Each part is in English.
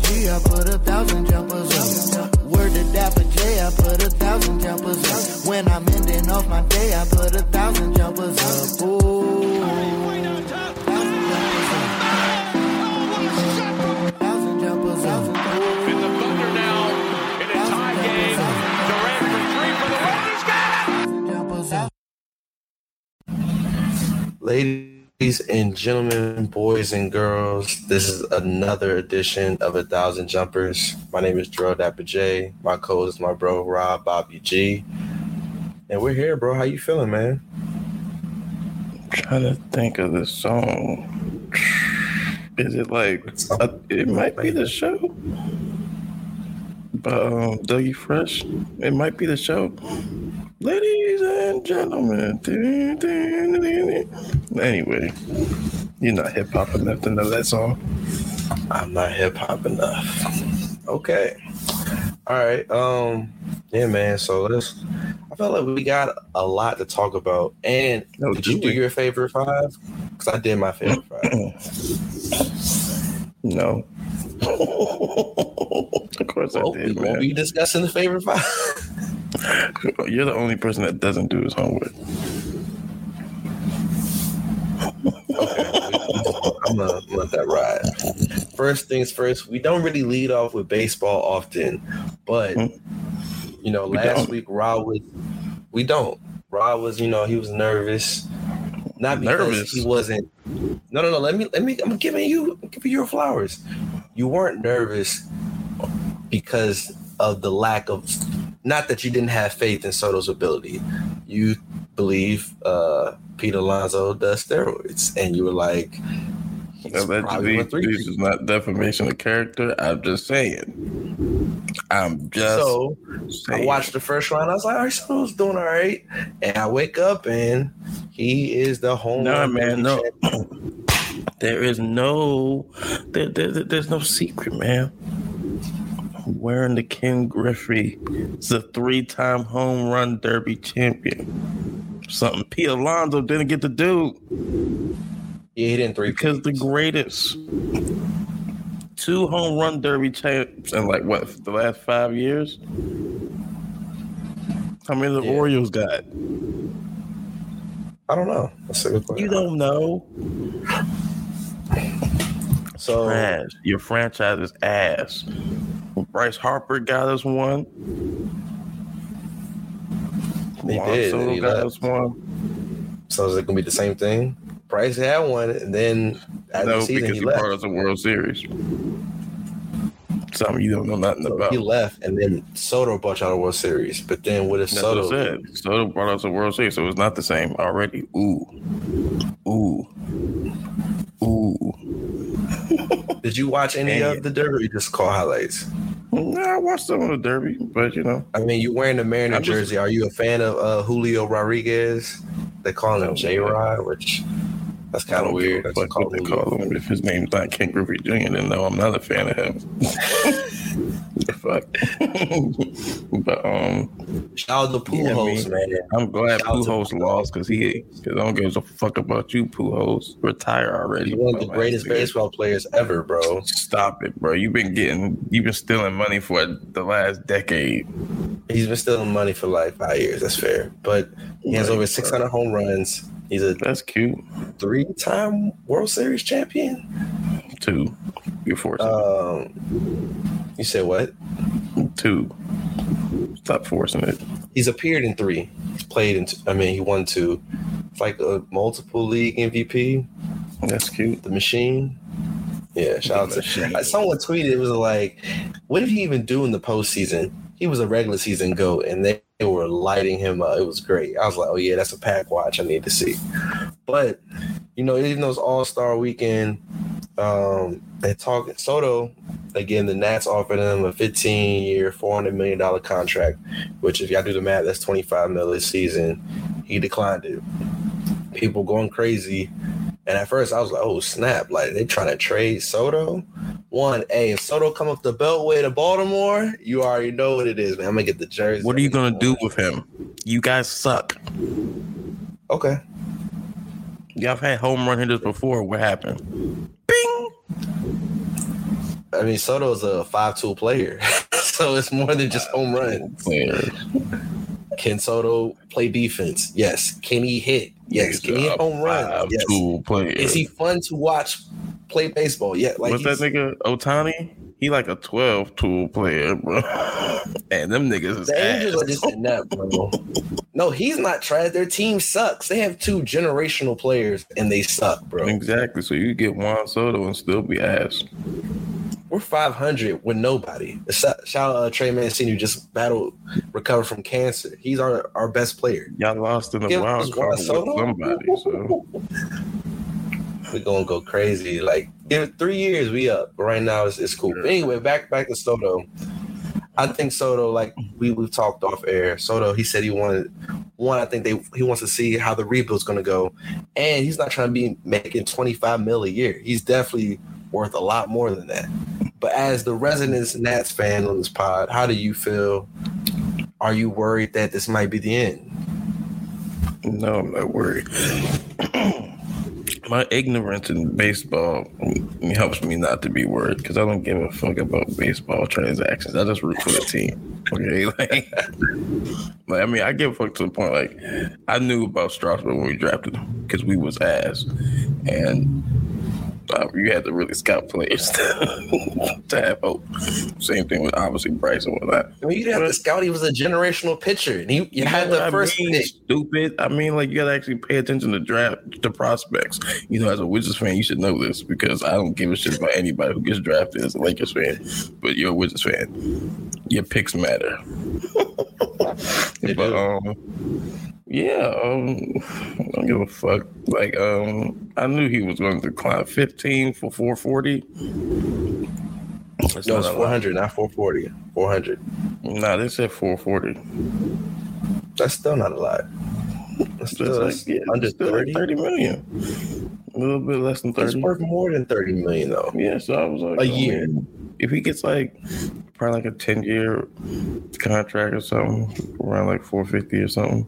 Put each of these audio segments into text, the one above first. G, I put 1,000 jumpers up. Word to Dapper J, I put 1,000 jumpers up. When I'm ending off my day, I put 1,000 jumpers up. Ooh. Ladies and gentlemen, boys and girls, this is another edition of 1,000 Jumpers. My name is Jarrell Dapper J. My co-host is my bro, Rob Bobby G. And we're here, bro. How you feeling, man? I'm trying to think of this song. Is it like, it might be the show? Dougie Fresh? It might be the show. Ladies and gentlemen, anyway, you're not hip-hop enough to know that song. I'm not hip-hop enough. Okay. All right. Yeah, man, so I felt like we got a lot to talk about. And did you do your favorite five? Because I did my favorite five. No. Of course I did, man. We'll be discussing the favorite five. You're the only person that doesn't do his homework. Okay, I'm going to let that ride. First things first, we don't really lead off with baseball often, but, you know, last week, Rob was, you know, he was nervous. Not because he wasn't. No. Let me. I'm giving you flowers. You weren't nervous because of the lack of. Not that you didn't have faith in Soto's ability. You believe Peter Alonso does steroids, and you were like, this is not defamation of character. I'm just saying. I watched the first round. I was like, all right, Soto's doing all right. And I wake up, and he is the home run man. No, champion. There's no secret, man. Wearing the Ken Griffey. It's a 3-time home run derby champion. Something Pete Alonso didn't get to do. Yeah, he didn't because the greatest 2 home run derby champs in like what the last 5 years? How many of the Orioles got? I don't know. That's a good question. You don't know. So trash. Your franchise is ass. Bryce Harper got us one. Juan Soto got us one. So is it going to be the same thing? Bryce had one, and then he left. Because he brought us a World Series. Something you don't know nothing about. He left, and then Soto brought y'all a World Series. But then what if Soto? Soto brought us a World Series, so it's not the same already. Ooh. Did you watch any of the derby or you just caught highlights? No, I watched some of the derby, but you know. I mean, you're wearing the Mariner jersey. Are you a fan of Julio Rodriguez? They call him J-Rod, which that's kind of weird. That's what they call him. If his name's not Ken Griffey Jr., then no, I'm not a fan of him. Fuck. But shout out to Pujols, man. I'm glad Pujols lost because I don't give a fuck about you, Pujols. Retire already. You're one of the greatest baseball players ever, bro. Stop it, bro. You've been stealing money for the last decade. He's been stealing money for like 5 years. That's fair, but he has over 600 home runs. He's that's cute. 3-time World Series champion. 2. You're 14. You said what? 2. Stop forcing it. He's appeared in 3. He's played in 2. I mean, he won 2. It's like a multiple league MVP. That's cute. The Machine. Yeah, shout out to him. Someone tweeted, it was like, what did he even do in the postseason? He was a regular season GOAT, and they were lighting him up. It was great. I was like, oh, yeah, that's a pack watch I need to see. But, you know, even though it's All-Star Weekend, they talk Soto, again, the Nats offered him a 15-year, $400 million contract, which if y'all do the math, that's $25 million this season. He declined it. People going crazy. And at first I was like, oh, snap. Like, they trying to trade Soto? If Soto come up the beltway to Baltimore, you already know what it is, man. I'm going to get the jersey. What are you going to do with him? You guys suck. Okay. Y'all have had home run hitters before. What happened? Bing! I mean, Soto's a 5-tool player, so it's more than just home runs. Can Soto play defense? Yes. Can he hit? Yes. Can he hit home runs? Yes. Is he fun to watch play baseball? Yeah. Like what's that nigga Otani? He like a 12-tool player, bro. And them niggas is the Angels are just in that, bro. No, he's not trash. Their team sucks. They have two generational players, and they suck, bro. Exactly. So you get Juan Soto and still be ass. We're 500 with nobody. Shout out Trey Mancini just recovered from cancer. He's our best player. Y'all lost in the wild card with somebody, so... We're gonna go crazy. Like, in 3 years, we up. But right now, it's cool. But anyway, back to Soto. I think Soto, like we've talked off air. Soto, he said he wanted one. I think he wants to see how the rebuild's gonna go, and he's not trying to be making $25 million a year. He's definitely worth a lot more than that. But as the resident Nats fan on this pod, how do you feel? Are you worried that this might be the end? No, I'm not worried. My ignorance in baseball helps me not to be worried because I don't give a fuck about baseball transactions. I just root for the team. Okay, like I mean, I give a fuck to the point. Like, I knew about Strasburg when we drafted him because we was ass, and you had to really scout players to have hope. Same thing with obviously Bryce and whatnot. I mean, you didn't have to scout. He was a generational pitcher, and you had the first pick. Stupid. I mean, like you gotta actually pay attention to draft to prospects. You know, as a Wizards fan, you should know this because I don't give a shit about anybody who gets drafted as a Lakers fan. But you're a Wizards fan. Your picks matter. But I don't give a fuck. Like, I knew he was going to climb 15 for 440. That's no, it's 400, not 440. 400. Nah, they said 440. That's still not a lot. That's still like, yeah, under still 30. Like 30 million. A little bit less than 30. It's worth more than 30 million, though. Yeah, so I was like, a year. Man, if he gets like probably like a 10-year contract or something, around like 450 or something.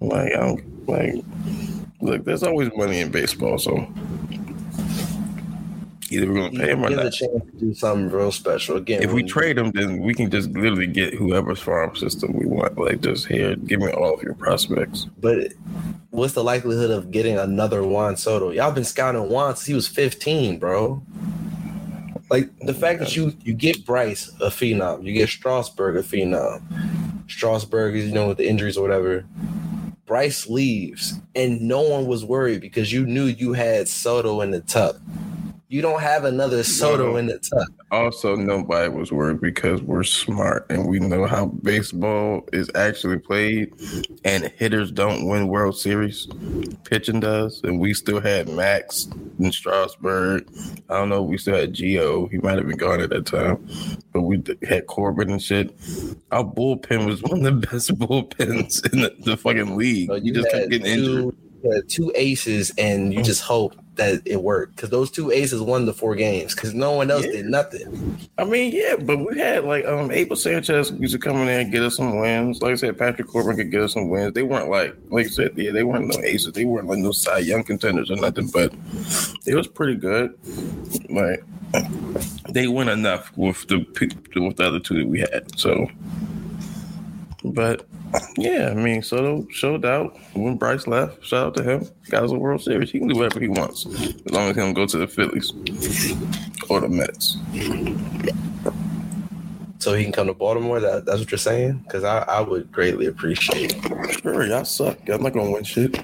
Like, I don't look, there's always money in baseball, so either we're gonna pay him or not. Give a chance to do something real special again. If we trade him, then we can just literally get whoever's farm system we want. Like, just here, give me all of your prospects. But what's the likelihood of getting another Juan Soto? Y'all been scouting Juan since he was 15, bro. Like, the fact that you get Bryce a phenom, you get Strasburg a phenom. Strasburg is, with the injuries or whatever. Bryce leaves, and no one was worried because you knew you had Soto in the tuck. You don't have another Soto in the tuck. Also, nobody was worried because we're smart and we know how baseball is actually played, and hitters don't win World Series. Pitching does, and we still had Max in Strasburg. I don't know, we still had Gio. He might have been gone at that time, but we had Corbin and shit. Our bullpen was one of the best bullpens in the fucking league. So you just kept getting injured. Two aces, and you just hope that it worked because those two aces won the 4 games because no one else did nothing. I mean, but we had like Abel Sanchez used to come in there and get us some wins. Like I said, Patrick Corbin could get us some wins. They weren't like I said, they weren't no aces. They weren't like no Cy Young contenders or nothing, but it was pretty good. Like, they went enough with the other two that we had. So, but. Yeah, I mean, Soto showed out when Bryce left. Shout out to him. Got us a World Series. He can do whatever he wants as long as he don't go to the Phillies or the Mets. So he can come to Baltimore? That's what you're saying? Because I would greatly appreciate it. Sure, y'all suck. I'm not going to win shit.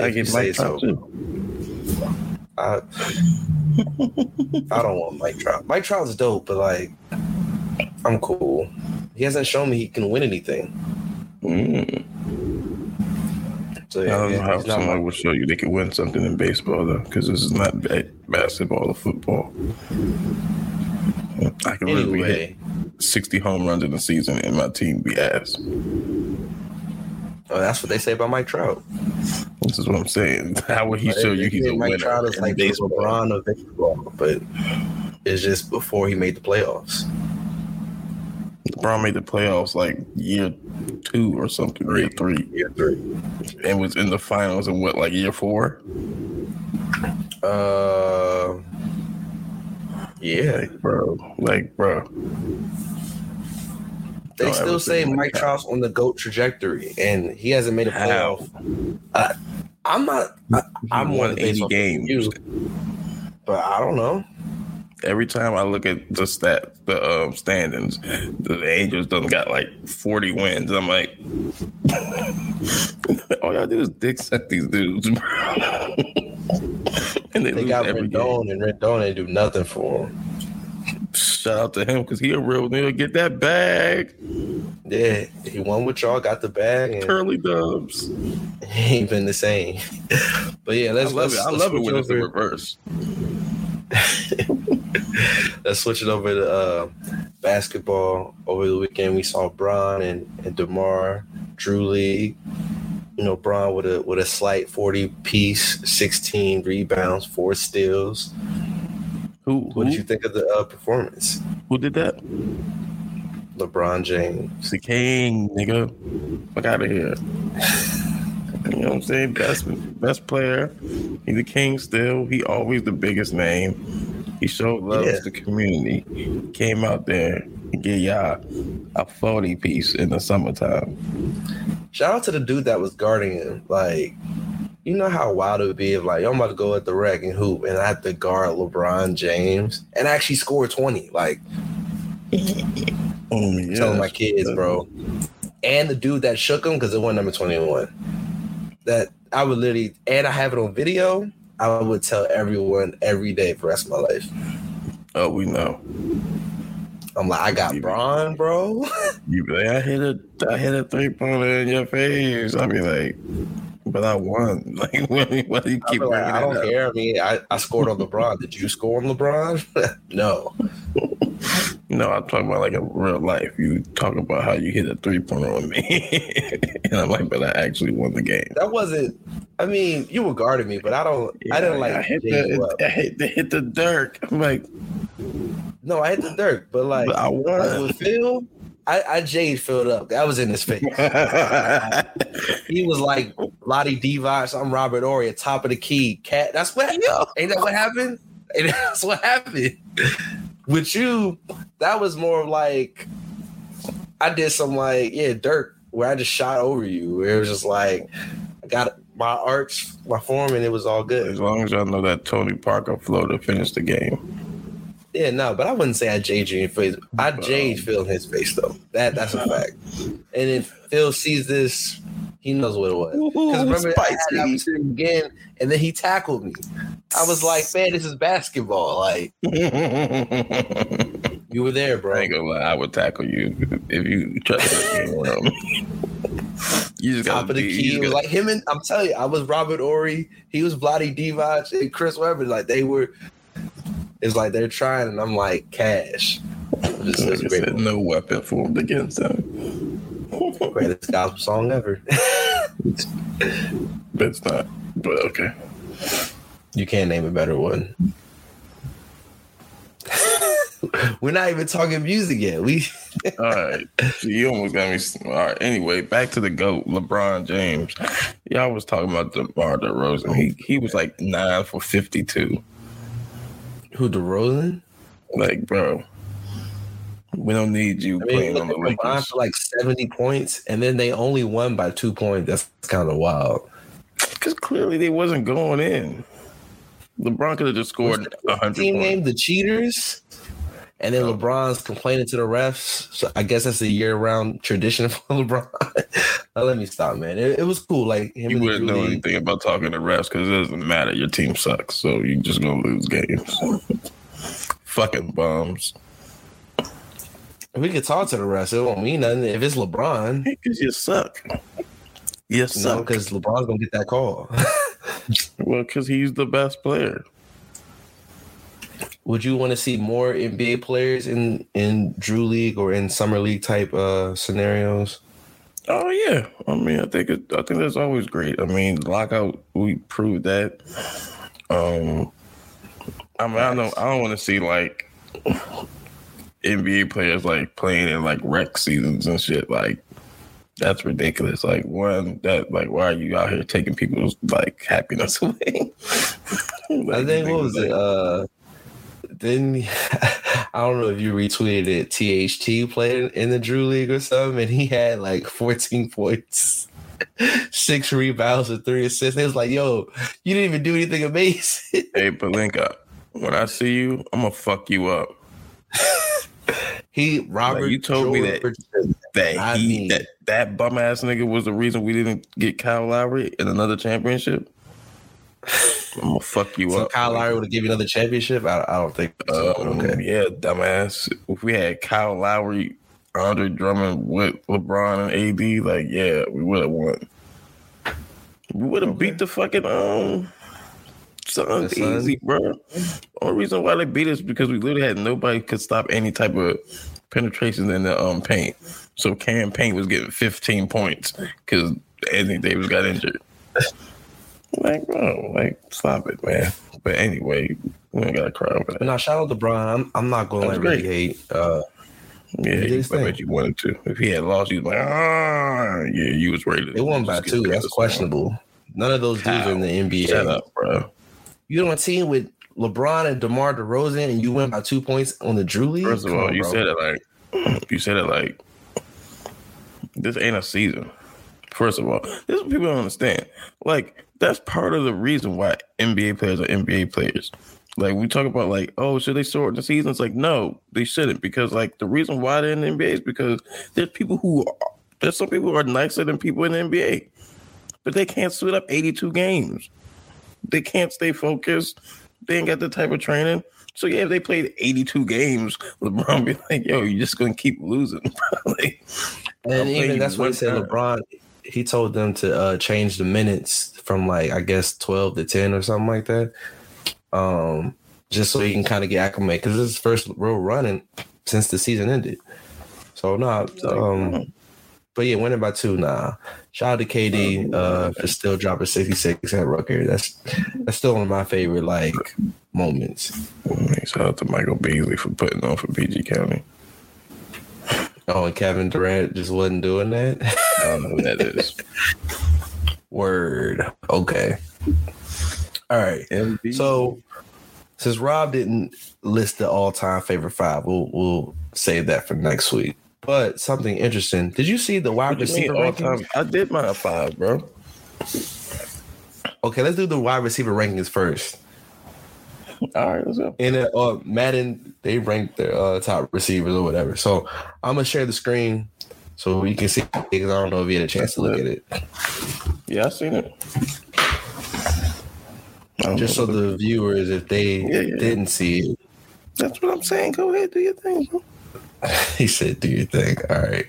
I get Mike Trout, too. I don't want Mike Trout. Mike Trout's dope, but like, I'm cool. He hasn't shown me he can win anything. So, I don't know how someone will show you they can win something in baseball, though, because this is not basketball or football. I can literally hit 60 home runs in a season and my team be ass. Oh, that's what they say about Mike Trout. This is what I'm saying. How would he show you he's a winner? Mike Trout is like LeBron of baseball, but it's just before he made the playoffs. LeBron made the playoffs like year two or something, or three. Yeah, three. And was in the finals in what, like year four? Yeah, bro. Like, bro. They still say Mike Trout's on the GOAT trajectory, and he hasn't made a playoff. I'm not. I'm won 80 games, but I don't know. Every time I look at the stat, the standings, the Angels done got like 40 wins. I'm like, all y'all do is dick suck these dudes, bro. And they got Rendon, and Rendon ain't do nothing for him. Shout out to him because he a real nigga. Get that bag. Yeah, he won with y'all, got the bag. And Curly dubs. He ain't been the same. But yeah, I love it when it's the reverse. Let's switch it over to basketball. Over the weekend, we saw Bron and DeMar, Drew League. You know, Bron with a slight 40-piece, 16 rebounds, 4 steals. What did you think of the performance? Who did that? LeBron James. The king, nigga. Fuck out of here. You know what I'm saying? Best player. He's the king still. He always the biggest name. He showed love to the community. He came out there and gave y'all a 40-piece in the summertime. Shout out to the dude that was guarding him. Like, you know how wild it would be if, like, I'm about to go at the rack and hoop, and I have to guard LeBron James and actually score 20. Like, I'm telling my kids, bro. And the dude that shook him because it went number 21. That I would literally, and I have it on video, I would tell everyone every day for the rest of my life. Oh, we know. I'm like, I got Bron, bro. You be like, I hit a three-pointer in your face. I be like, but I won. Like, why do you keep like, I don't care. I mean, I scored on LeBron. Did you score on LeBron? No. No, I'm talking about like in real life. You talk about how you hit a three-pointer on me. And I'm like, but I actually won the game. That wasn't, I mean, you were guarding me, but I hit the Dirk. I'm like, no, I hit the Dirk, but like, but I won. I Jade filled up. That was in his face. He was like Lottie Divac. I'm Robert Ory at top of the key. Cat. Ain't that what happened? And that's what happened. With you, that was more like I did some Dirk, where I just shot over you. It was just like I got my arch, my form, and it was all good. As long as y'all know that Tony Parker flow to finish the game. Yeah, no, but I wouldn't say I Jade you in your face. I Jade Phil in his face though. That's a fact. And if Phil sees this, he knows what it was. Because remember, I had an opportunity again, and then he tackled me. I was like, man, this is basketball. Like, you were there, bro. I ain't gonna lie, I would tackle you if you tried to get around me. You just got top of the key. Like him and I'm telling you, I was Robert Ory. He was Vlade Divac and Chris Webber. Like they were. It's like they're trying, and I'm like, cash. Just no weapon formed against them. Greatest gospel song ever. It's not, but okay. You can't name a better one. We're not even talking music yet. We all right. So you almost got me. All right. Anyway, back to the GOAT, LeBron James. Y'all was talking about DeMar DeRozan. He was like 9 for 52. Who, DeRozan? Like, bro. We don't need you playing on the Lakers for like 70 points, and then they only won by 2 points. That's kind of wild. Because clearly they wasn't going in. LeBron could have just scored 100 team points. Named the Cheaters, and then LeBron's complaining to the refs. So I guess that's a year-round tradition for LeBron. Now, let me stop, man. It was cool. Like him. You wouldn't know anything about talking to refs because it doesn't matter. Your team sucks, so you're just gonna lose games. Fucking bums. We could talk to the rest. It won't mean nothing if it's LeBron. Because you suck. You suck. Because LeBron's going to get that call. Well, because he's the best player. Would you want to see more NBA players in Drew League or in Summer League type scenarios? Oh, yeah. I mean, I think that's always great. I mean, lockout, we proved that. I mean, I don't want to see, like... NBA players like playing in like rec seasons and shit. Like That's ridiculous. Like, one, that, like, why are you out here taking people's, like, happiness away? I think, what was it? Then I don't know if you retweeted it. THT playing in the Drew League or something, and he had like 14 points, 6 rebounds, and 3 assists. It was like, yo, you didn't even do anything amazing. Hey, Palenka, when I see you, I'm gonna fuck you up. Robert, you told me that bum ass nigga was the reason we didn't get Kyle Lowry in another championship. I'm gonna fuck you up. So Kyle Lowry would have given you another championship? I don't think so. Okay. Yeah, dumbass. If we had Kyle Lowry, Andre Drummond with LeBron and AD, like, yeah, we would have won. We would have beat the fucking Suns easy, bro. Only reason why they beat us because we literally had nobody could stop any type of penetration in the paint. So Cam Payne was getting 15 points because Anthony Davis got injured. Like, bro, like, stop it, man. But anyway, we ain't gotta cry over that. But now, shout out to LeBron. I'm not gonna really hate. Yeah, I bet you wanted to. If he had lost, you'd be like, yeah, you was ready. They won by 2. That's questionable. None of those dudes are in the NBA. Shut up, bro. You're on a team with LeBron and DeMar DeRozan, and you win by 2 points on the Drew League. First of all, you said it like this ain't a season. First of all, this is what people don't understand. Like, that's part of the reason why NBA players are NBA players. Like, we talk about, like, oh, should they shorten the season? It's like, no, they shouldn't. Because, like, the reason why they're in the NBA is because there's some people who are nicer than people in the NBA. But they can't suit up 82 games. They can't stay focused. They ain't got the type of training. So, yeah, if they played 82 games, LeBron be like, yo, you're just going to keep losing. Like, and even that's what he said, LeBron. He told them to change the minutes from, like, I guess 12 to 10 or something like that, just so he can kind of get acclimated because this is his first real run since the season ended. So, nah. But, yeah, winning by 2, nah. Shout out to KD for still dropping 66 at Rucker. That's still one of my favorite, like, moments. Shout out to Michael Beasley for putting on for PG County. Oh, and Kevin Durant just wasn't doing that? I don't know who that is. Word. Okay. All right. MVP. So, since Rob didn't list the all-time favorite 5, we'll save that for next week. But something interesting. Did you see the wide receiver rankings? I did my 5, bro. Okay, let's do the wide receiver rankings first. All right, let's go. And Madden, they ranked their top receivers or whatever. So I'm gonna share the screen so we can see because I don't know if you had a chance to look at it. Yeah, I seen it. Just so the viewers, if they didn't see it, that's what I'm saying. Go ahead, do your thing, bro. He said, "Do your thing." All right.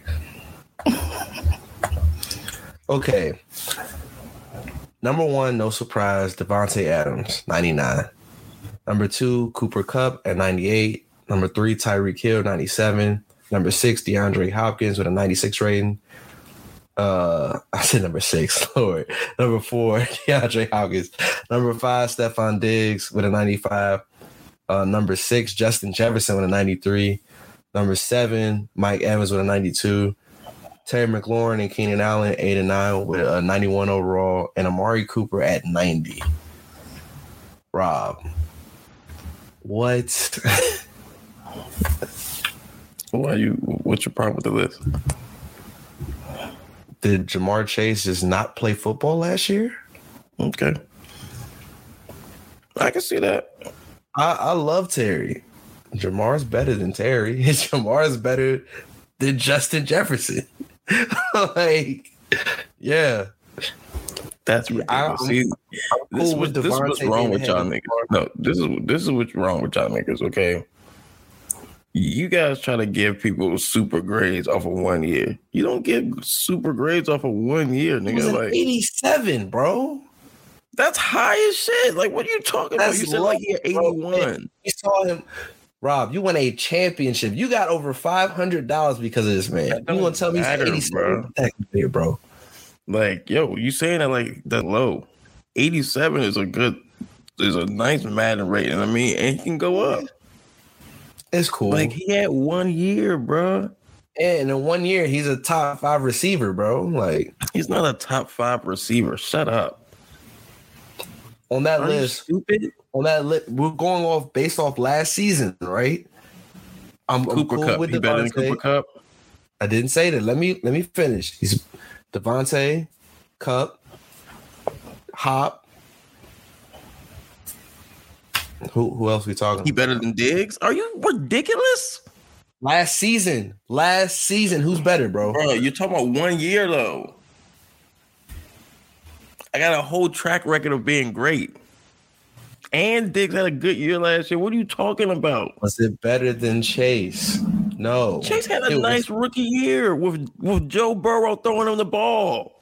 Okay. Number 1, no surprise, Devontae Adams, 99. Number 2, Cooper Kupp at 98. Number 3, Tyreek Hill, 97. Number 6, DeAndre Hopkins with a 96 rating. I said number 6, Lord. Number 4, DeAndre Hopkins. Number 5, Stefan Diggs with a 95. Number 6, Justin Jefferson with a 93. Number 7, Mike Evans with a 92. Terry McLaurin and Keenan Allen, 8 and 9 with a 91 overall. And Amari Cooper at 90. Rob. What? What's your problem with the list? Did Ja'Marr Chase just not play football last year? Okay. I can see that. I love Terry. Jamar's better than Terry. Jamar's better than Justin Jefferson. Like, yeah. That's ridiculous. See, this is what's wrong with y'all niggas. No, this is what's wrong with y'all niggas, okay? You guys try to give people super grades off of 1 year. You don't give super grades off of 1 year, nigga. It was like 87, bro. That's high as shit. Like, what are you talking about? You said like you're 81. You saw him. Rob, you won a championship. You got over $500 because of this man. You want to tell me he's 87? Bro. Like, yo, you saying that like that low. 87 is a nice Madden rating. I mean, and it can go up. It's cool. Like, he had 1 year, bro. And in 1 year, he's a top five receiver, bro. Like, he's not a top five receiver. Shut up. On that list, stupid. On that list, we're going off based off last season, right? I'm cool with Devontae. Cooper Kupp. I didn't say that. Let me finish. He's Devontae, Kupp, Hop. Who else we talking? He about? Better than Diggs? Are you ridiculous? Last season, who's better, bro? Bro, you're talking about 1 year though. I got a whole track record of being great. And Diggs had a good year last year. What are you talking about? Was it better than Chase? No. Chase had a nice rookie year with Joe Burrow throwing him the ball.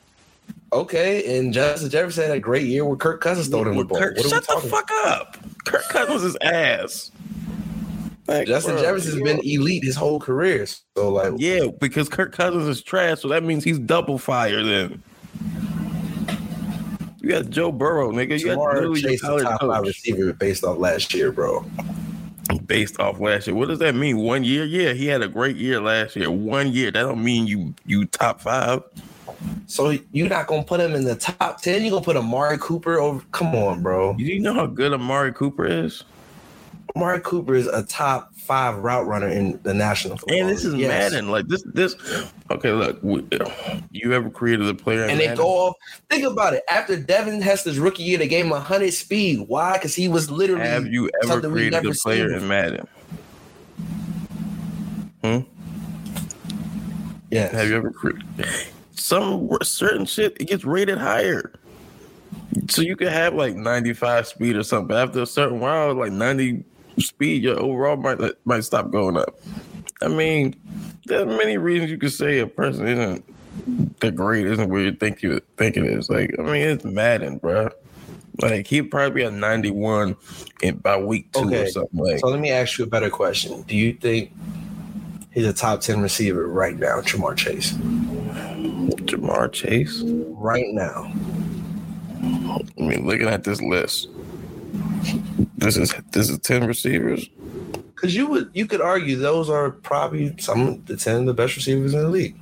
Okay, and Justin Jefferson had a great year with Kirk Cousins throwing him the ball. Shut the fuck up. Kirk Cousins is ass. Like, Justin Jefferson's been elite his whole career. So, like, yeah, because Kirk Cousins is trash, so that means he's double fire then. You got Joe Burrow, nigga. You got Chase, top five receiver based off last year, bro. Based off last year. What does that mean? 1 year? Yeah, he had a great year last year. 1 year. That don't mean you top five. So you're not going to put him in the top 10? You're going to put Amari Cooper over? Come on, bro. You know how good Amari Cooper is? Amari Cooper is a top five route runner in the National Football League. And this is Madden. Like, this. Okay, look. You ever created a player in Madden? And they go off. Think about it. After Devin Hester's rookie year, they gave him 100 speed. Why? Because he was literally. Have you ever created a player in Madden? Yes. Have you ever created? Some certain shit, it gets rated higher. So you could have like 95 speed or something. After a certain while, like 90 speed, your overall might stop going up. I mean, there's many reasons you could say a person isn't the great, isn't where you think it is. Like, I mean, it's Madden, bro. Like, he'd probably be a 91 by week 2 or something. Like. So let me ask you a better question. Do you think he's a top 10 receiver right now, Ja'Marr Chase? Ja'Marr Chase? Right now. I mean, looking at this list, this is 10 receivers. Because you could argue those are probably some of the 10 of the best receivers in the league.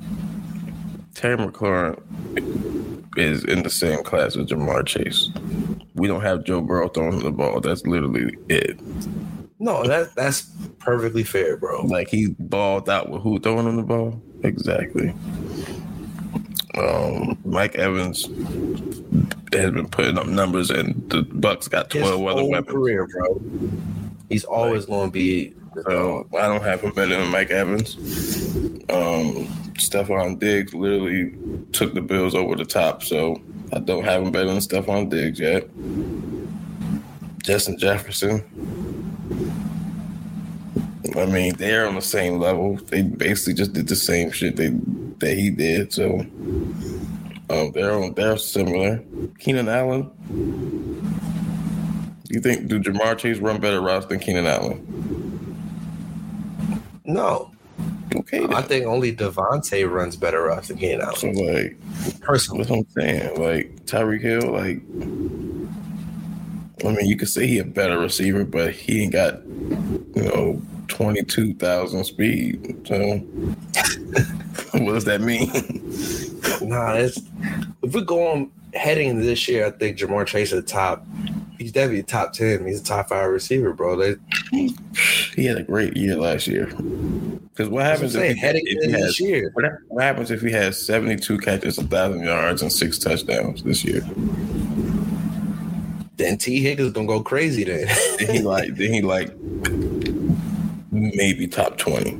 Terry McLaurin is in the same class as Ja'Marr Chase. We don't have Joe Burrow throwing him the ball. That's literally it. No, that's perfectly fair, bro. Like, he balled out with who throwing him the ball? Exactly. Mike Evans has been putting up numbers, and the Bucks got 12 his other weapons. Career, bro. He's always going to be. So I don't have him better than Mike Evans. Stefan Diggs literally took the Bills over the top, so I don't have him better than Stefan Diggs yet. Justin Jefferson. I mean, they're on the same level. They basically just did the same shit that he did, so they're similar. Keenan Allen. Do Ja'Marr Chase run better routes than Keenan Allen? No. Okay. Then. I think only Devontae runs better routes than Keenan Allen. So, like, personally, that's what I'm saying. Like, Tyreek Hill, like, I mean, you could say he a better receiver, but he ain't got 22,000 speed. So what does that mean? Nah, if we're going heading into this year, I think Ja'Marr Chase is the top. He's definitely top 10. He's a top 5 receiver, bro. He had a great year last year. Because what happens if he has 72 catches, 1,000 yards, and 6 touchdowns this year? Then T. Higgins gonna go crazy then. then he maybe top 20.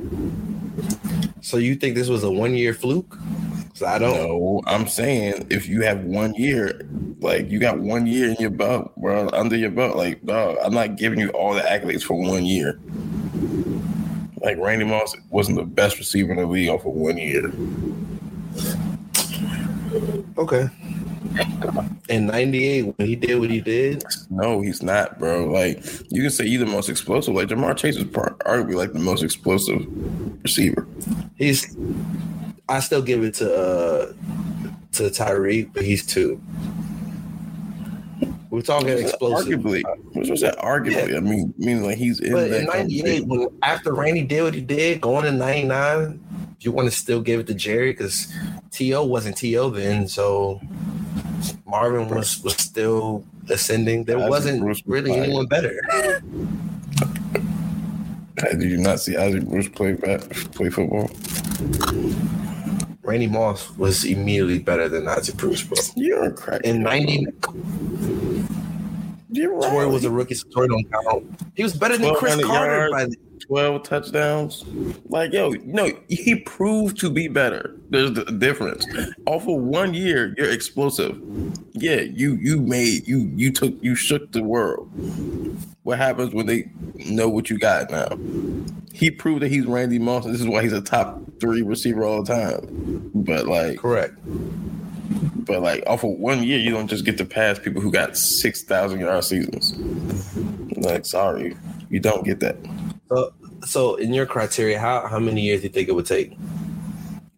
So you think this was a 1 year fluke? Because I don't know. I'm saying if you have 1 year, like, you got 1 year in your belt, bro, under your belt, like, dog, I'm not giving you all the accolades for 1 year. Like, Randy Moss wasn't the best receiver in the league for 1 year. Okay. In 98, when he did what he did? No, he's not, bro. Like, you can say he's the most explosive. Like, Ja'Marr Chase is arguably, like, the most explosive receiver. I still give it to Tyreek, but he's 2. We're talking explosive. Arguably. What was that? Arguably. Yeah. I mean, like, he's in that. But in 98, after Randy did what he did, going to 99... you want to still give it to Jerry because T.O. wasn't T.O. then, so Marvin was still ascending. There wasn't really anyone better. Did you not see Isaac Bruce play football? Randy Moss was immediately better than Ozzie Bruce, bro. You're a crack. In 90, Torrey was a rookie, so Torrey don't count. He was better than Chris Carter by the 12 touchdowns. Like, yo, no, he proved to be better. There's the difference. Off of 1 year, you're explosive. Yeah, you shook the world. What happens when they know what you got now? He proved that he's Randy Moss, and this is why he's a top three receiver all the time. But like, correct. But like, off of 1 year, you don't just get to pass people who got 6,000-yard seasons. Like, sorry, you don't get that. So in your criteria, how many years do you think it would take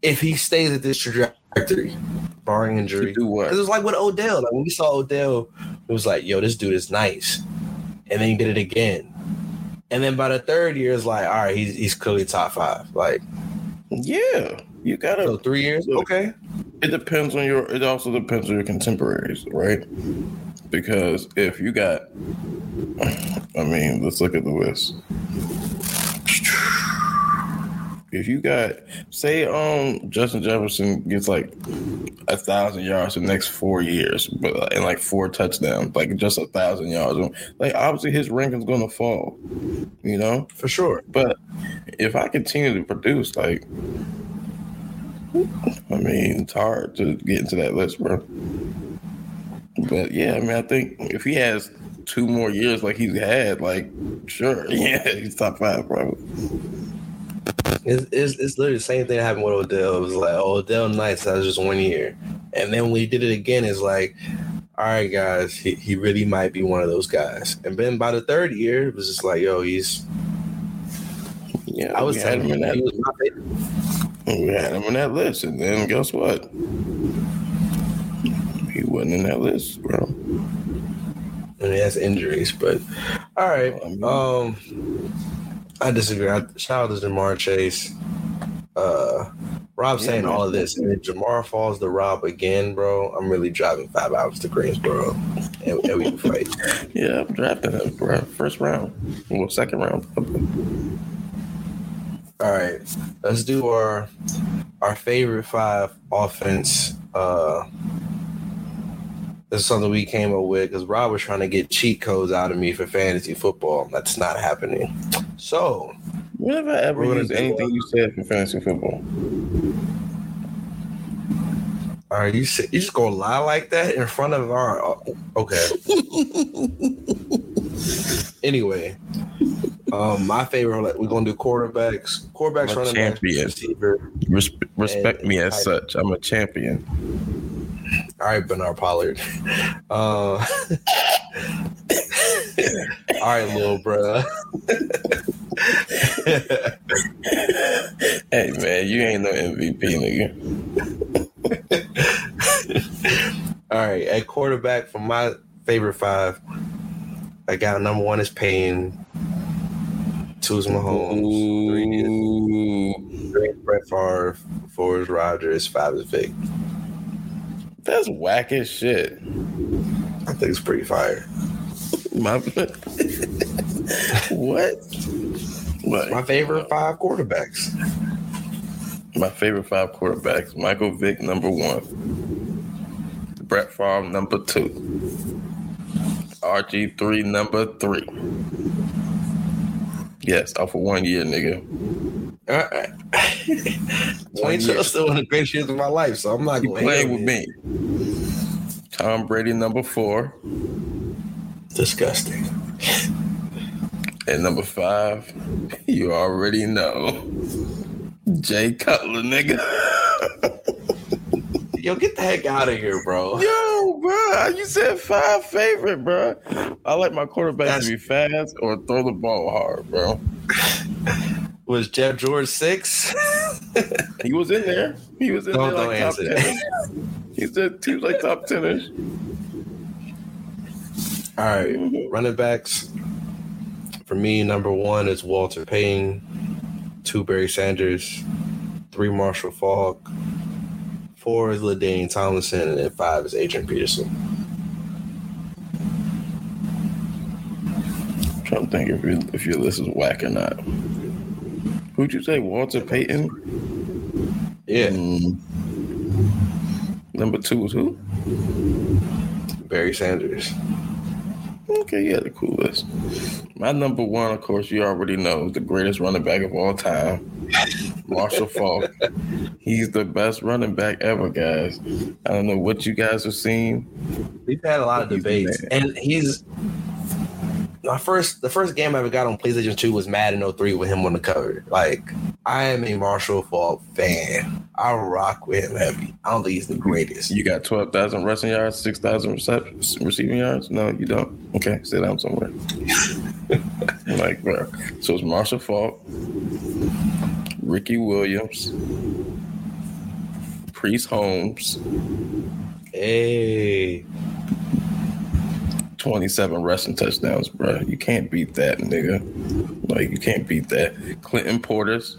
if he stays at this trajectory, barring injury? To do what? Because it was like with Odell. Like when we saw Odell, it was like, yo, this dude is nice. And then he did it again. And then by the third year, it's like, all right, he's clearly top five. Like, yeah, you got to. So 3 years, okay. It also depends on your contemporaries, right? Because if you got, let's look at the list. If you got, say, Justin Jefferson gets like 1,000 yards in the next 4 years, but and like 4 touchdowns, like just 1,000 yards. Like obviously his ranking's gonna fall, you know, for sure. But if I continue to produce, like, it's hard to get into that list, bro. But yeah, I think if he has 2 more years like he's had, like, sure, yeah, he's top 5 probably. It's literally the same thing that happened with Odell. It was like, oh, Odell, nice. That was just 1 year. And then when he did it again, it's like, all right, guys, he really might be one of those guys. And then by the third year, it was just like, yo, he's – yeah, I was telling him that he was my favorite. We had him on that list. And then guess what? He wasn't in that list, bro. And he has injuries, but – all right. I disagree. Shout out to Ja'Marr Chase. Rob's saying all of this. And if Ja'Marr falls to Rob again, bro, I'm really driving 5 hours to Greensboro. And we can fight. Yeah, I'm drafting him, bro. First round. Well, second round. All right. Let's do our favorite 5 offense. This is something we came up with because Rob was trying to get cheat codes out of me for fantasy football. That's not happening. So, what if I ever use anything you said for fantasy football? All right, you just gonna lie like that in front of our okay. Anyway, my favorite. We're gonna do quarterbacks. Quarterbacks, running backs, receiver. Respect me as such. I'm a champion. All right, Bernard Pollard. All right, little bruh. Hey, man, you ain't no MVP, nigga. All right, at quarterback for my favorite 5, I got number 1 is Payton. 2 is Mahomes. 3 is Brett Favre. 4 is Rodgers. 5 is Vic. That's whack as shit. I think it's pretty fire. What? My favorite 5 quarterbacks. My favorite 5 quarterbacks. Michael Vick, number 1. Brett Favre, number 2. RG3, number 3. Yes, off of 1 year, nigga. All right. 22 is still one of the greatest years of my life, so I'm not going to play with me. Tom Brady, number 4. Disgusting. And number 5, you already know. Jay Cutler, nigga. Yo, get the heck out of here, bro. Yo, bro, you said 5 favorite, bro. I like my quarterback to be fast or throw the ball hard, bro. Was Jeff George 6? He was in there. He was in there like top 10. He was like top 10-ish. All right, running backs. For me, number 1 is Walter Payton. 2, Barry Sanders. 3, Marshall Faulk, 4 is LaDain Tomlinson, and then 5 is Adrian Peterson. I'm trying to think if your list is whack or not. Who'd you say, Walter Payton? Yeah. Number 2 was who? Barry Sanders. Okay, yeah, the coolest. My number 1, of course, you already know, is the greatest running back of all time, Marshall Faulk. He's the best running back ever, guys. I don't know what you guys have seen. We've had a lot of debates, and he's the first game I ever got on PlayStation 2 was Madden 03 with him on the cover. Like, I am a Marshall Faulk fan. I rock with him heavy. I don't think he's the greatest. You got 12,000 rushing yards, 6,000 receiving yards? No, you don't. Okay, sit down somewhere. Like, bro. So it's Marshall Faulk, Ricky Williams, Priest Holmes. Hey. 27 rushing touchdowns, bro. You can't beat that, nigga. Like, you can't beat that. Clinton Portis,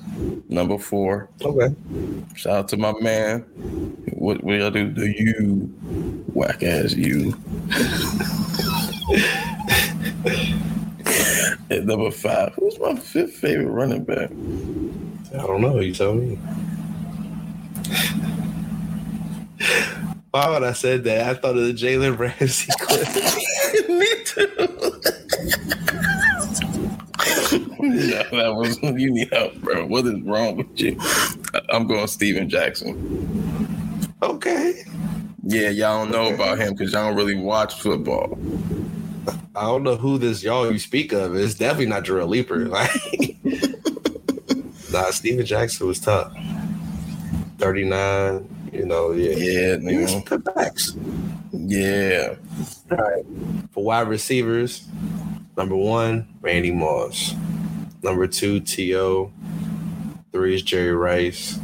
number 4. Okay. Shout out to my man. What y'all do to you? Whack ass you. At number 5, who's my 5th favorite running back? I don't know. You tell me. Why would I said that? I thought of the Jalen Ramsey clip. Me too. No, that was, you need help, bro. What is wrong with you? I'm going Steven Jackson. Okay. Yeah, y'all don't know about him because y'all don't really watch football. I don't know who this y'all you speak of. It's definitely not Jarrell Leaper. Like, nah, Steven Jackson was tough. 39. You know, yeah, he was cutbacks. Yeah. All right. For wide receivers, number 1, Randy Moss. Number 2, T.O. 3 is Jerry Rice.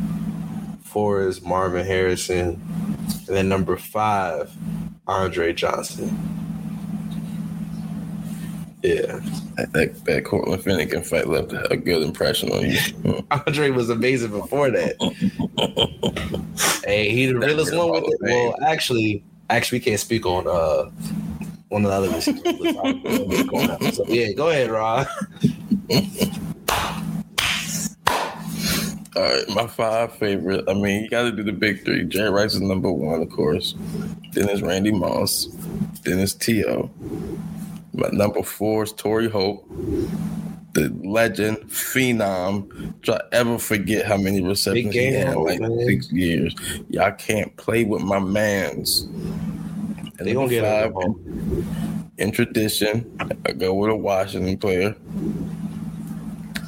4 is Marvin Harrison. And then number 5, Andre Johnson. Yeah. That Cortland Finnegan can fight left a good impression on you. Andre was amazing before that. Hey, he the realest one with it. Well, actually, we can't speak on one of the other receivers. So, yeah, go ahead, Rob. All right, my 5 favorite. I mean, you got to do the big 3. Jerry Rice is number 1, of course. Then it's Randy Moss. Then it's T.O. My number 4 is Torrey Holt, the legend, phenom. Try ever forget how many receptions he had in like 6 years. Y'all can't play with my mans. And they gonna get out of home. In tradition, I go with a Washington player,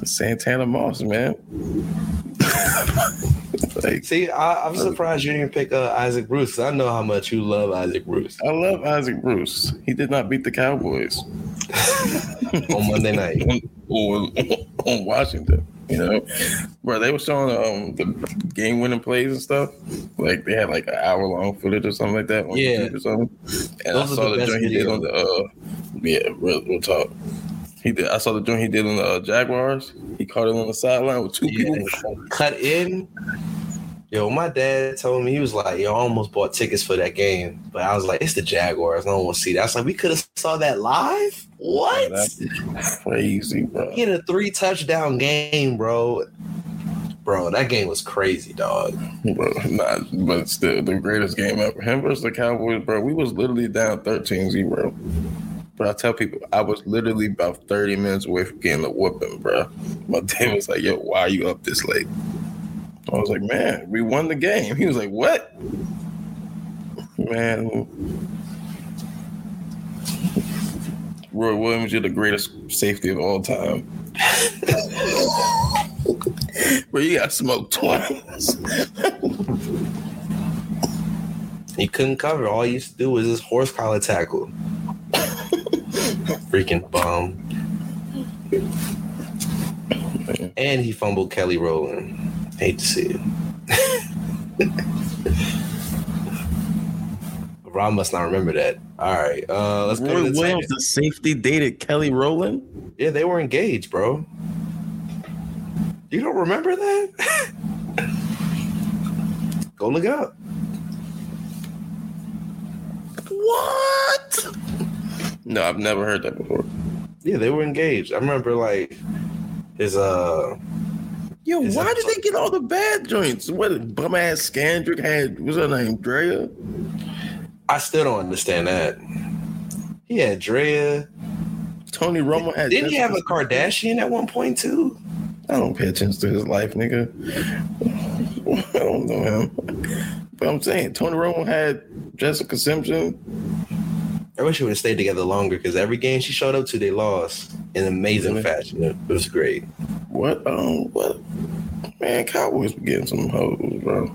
Santana Moss, man. Like, see, I'm surprised you didn't pick Isaac Bruce. I know how much you love Isaac Bruce. I love Isaac Bruce. He did not beat the Cowboys on Monday night on Washington. You know, bro, they were showing the game-winning plays and stuff. Like, they had like an hour-long footage or something like that. On YouTube or something. And those I saw the joint he did on the we'll talk. He did. I saw the joint he did on the Jaguars. He caught it on the sideline with two people. Cut in. Yo, my dad told me, he was like, yo, I almost bought tickets for that game. But I was like, it's the Jaguars. I don't want to see that. I was like, we could have saw that live? What? Man, that's crazy, bro. He had a 3-touchdown game, bro. Bro, that game was crazy, dog. Bro, but still, the greatest game ever. Him versus the Cowboys, bro, we was literally down 13-0. But I tell people, I was literally about 30 minutes away from getting the whooping, bro. My dad was like, yo, why are you up this late? I was like, man, we won the game. He was like, what? Man. Roy Williams, you're the greatest safety of all time. Bro, you got smoked twice. He couldn't cover. All he used to do was this horse collar tackle. Freaking bum. Man. And he fumbled Kelly Rowland. Hate to see it. Rob must not remember that. All right, let's go to the Williams, the safety, dated Kelly Rowland? Yeah, they were engaged, bro. You don't remember that? Go look it up. What? No, I've never heard that before. Yeah, they were engaged. I remember like his Yo, why did they get all the bad joints? What bum ass Scandrick had? What's her name? Drea? I still don't understand that. He had Drea. Tony Romo had. Didn't he have a Kardashian at one point too? I don't pay attention to his life, nigga. I don't know him. But I'm saying Tony Romo had Jessica Simpson. I wish we would have stayed together longer because every game she showed up to, they lost in amazing fashion. It was great. What? Man, Cowboys were getting some hoes, bro.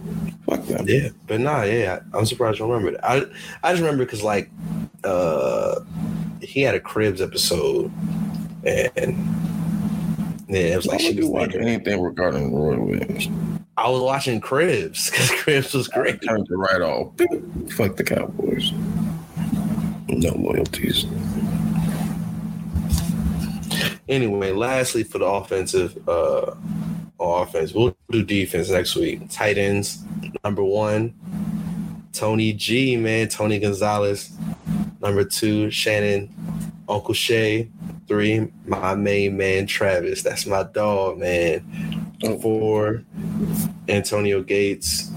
Fuck them. Yeah, but nah, yeah. I'm surprised you don't remember that. I just remember because, like, he had a Cribs episode and yeah, it was like she was watching anything regarding Roy Williams. I was watching Cribs because Cribs was great. Turned it right off. Fuck the Cowboys. No loyalties. Anyway, lastly for the offense, we'll do defense next week. Tight ends, number one, Tony G, man, Tony Gonzalez. Number two, Shannon, Uncle Shay. Three, my main man, Travis. That's my dog, man. Four, Antonio Gates.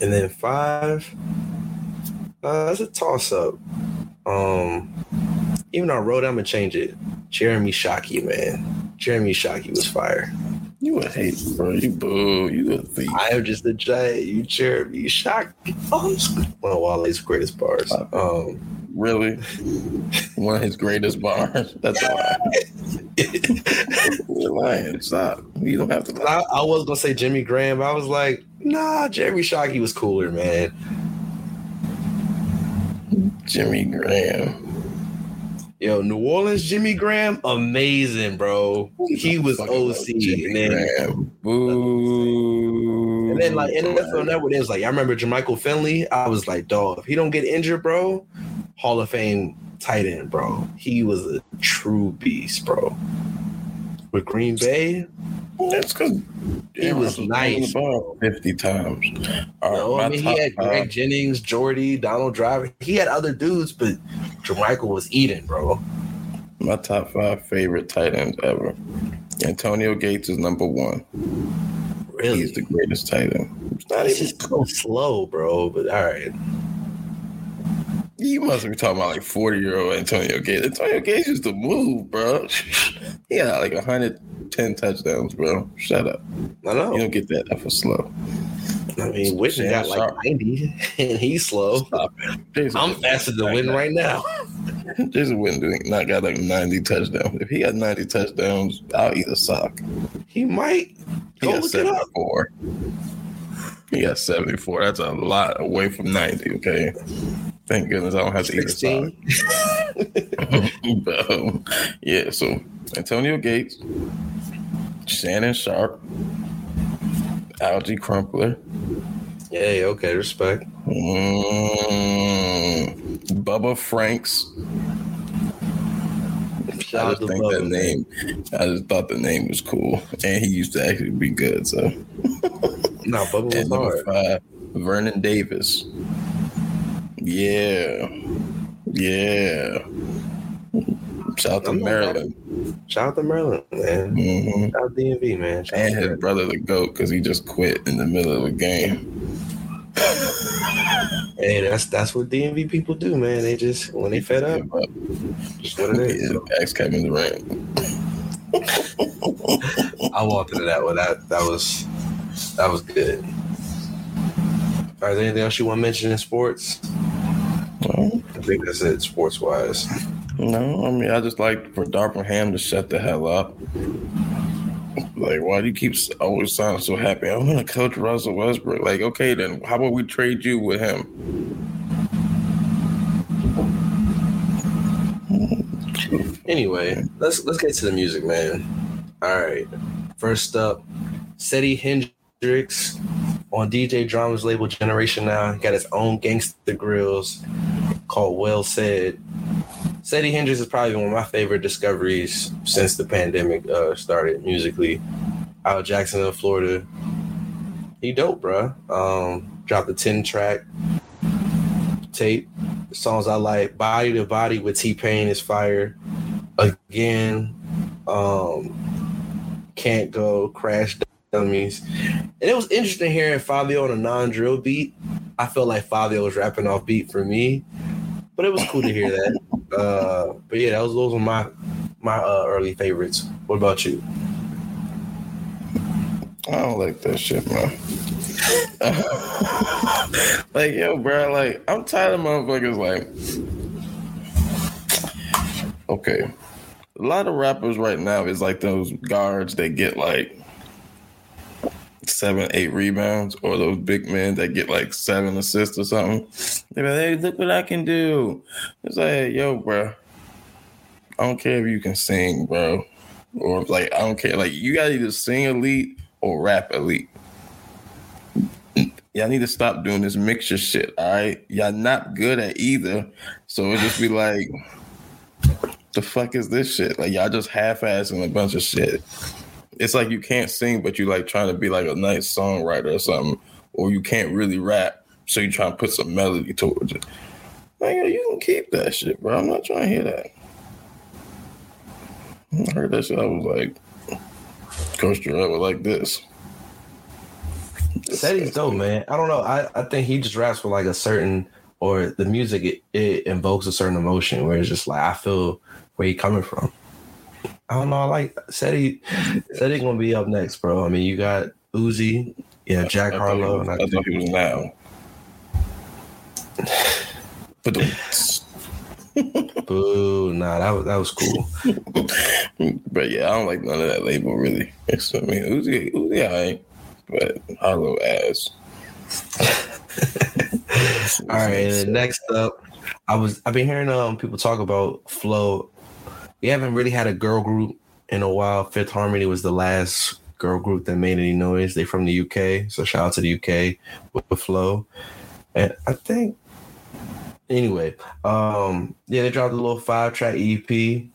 And then five, that's a toss-up. Even though I wrote, I'm going to change it. Jeremy Shockey, man. Jeremy Shockey was fire. You a hate, bro. You boo. You a thief. I am just a giant. You Jeremy Shockey. One of Wale's greatest bars. Really? One of his greatest bars? That's a lie. You're lying. Stop. You don't have to lie. I was going to say Jimmy Graham, but I was like, nah, Jeremy Shockey was cooler, man. Jimmy Graham. Yo, New Orleans Jimmy Graham, amazing, bro. He was OC. And then like NFL Network, it was like, I remember JaMychal Finley. I was like, dog, if he don't get injured, bro, Hall of Fame tight end, bro. He was a true beast, bro. With Green Bay, that's because he was nice. 50 times. No, I mean, he had Greg Jennings, Jordy, Donald Driver. He had other dudes, but JaMychal was eating, bro. My top five favorite tight ends ever. Antonio Gates is number one. Really? He's the greatest tight end. It's not even just so slow, bro, but all right. You must be talking about like 40-year-old Antonio Gates. Antonio Gates used to move, bro. He had like 110 touchdowns, bro. Shut up. I know. You don't get that for slow. I mean, Witten got like 90, and he's slow. I'm faster than Witten right now. Jason Witten did not got like 90 touchdowns. If he got 90 touchdowns, I'll eat a sock. He might. Go look it up. He got 74. That's a lot away from 90, okay? Thank goodness I don't have to 16. Eat a sock. But, yeah, so Antonio Gates, Shannon Sharp, Algie Crumpler. Yay, okay, respect. Bubba Franks. I just think that name, I just thought the name was cool. And he used to actually be good, so. No, Bubba was hard. Five, Vernon Davis. Yeah. Shout out to Maryland, man. Mm-hmm. Shout out to DMV, man. And his brother, the GOAT, because he just quit in the middle of the game. Hey, that's what DMV people do, man. They just, when they fed up, just what it is. Ask Kevin Durant. I walked into that one. That was good. All right, is there anything else you want to mention in sports? No. I think that's it, sports-wise. No, I mean, I just like for Darvin Ham to shut the hell up. Like, why do you keep always sounding so happy? I'm going to coach Russell Westbrook. Like, okay, then how about we trade you with him? Anyway, let's get to the music, man. All right. First up, Seti Hendrix on DJ Drama's label Generation Now. He got his own Gangsta Grills called Well Said. Seti Hendrix is probably one of my favorite discoveries since the pandemic started musically. Out of Jacksonville, Florida. He dope, bro. Dropped a 10-track tape. Songs I like, Body to Body with T-Pain is fire. Again, Can't Go, Crash Dummies. And it was interesting hearing Fabio on a non-drill beat. I felt like Fabio was rapping off beat for me, but it was cool to hear that. But yeah, those were my early favorites. What about you? I don't like that shit, bro. Like, yo, bro, like, I'm tired of motherfuckers, like, okay. A lot of rappers right now is like those guards that get like 7-8 rebounds, or those big men that get like 7 assists or something. They're like, hey, look what I can do. It's like, yo, bro, I don't care if you can sing, bro. Or like, I don't care. Like, you gotta either sing elite or rap elite. Y'all need to stop doing this mixture shit, all right? Y'all not good at either. So it just be like, the fuck is this shit? Like, y'all just half-assing a bunch of shit. It's like you can't sing, but you like trying to be like a nice songwriter or something. Or you can't really rap, so you trying to put some melody towards it. Like, you can keep that shit, bro. I'm not trying to hear that. I heard that shit, I was like, Coach Jarrett was like this. Setty's dope, man. I don't know. I think he just raps for like a certain, or the music, it invokes a certain emotion where it's just like, I feel where he coming from. I don't know. I like Setty. Setty gonna be up next, bro. I mean, you got Uzi, yeah, Jack Harlow. I thought he was loud. But boo, nah, that was cool. But yeah, I don't like none of that label really. I mean, Uzi, alright, but hollow ass. All right, and next up, I've been hearing people talk about Flow. We haven't really had a girl group in a while. Fifth Harmony was the last girl group that made any noise. They from the UK, so shout out to the UK with Flow. And I think. Anyway, yeah, they dropped a little 5-track EP. It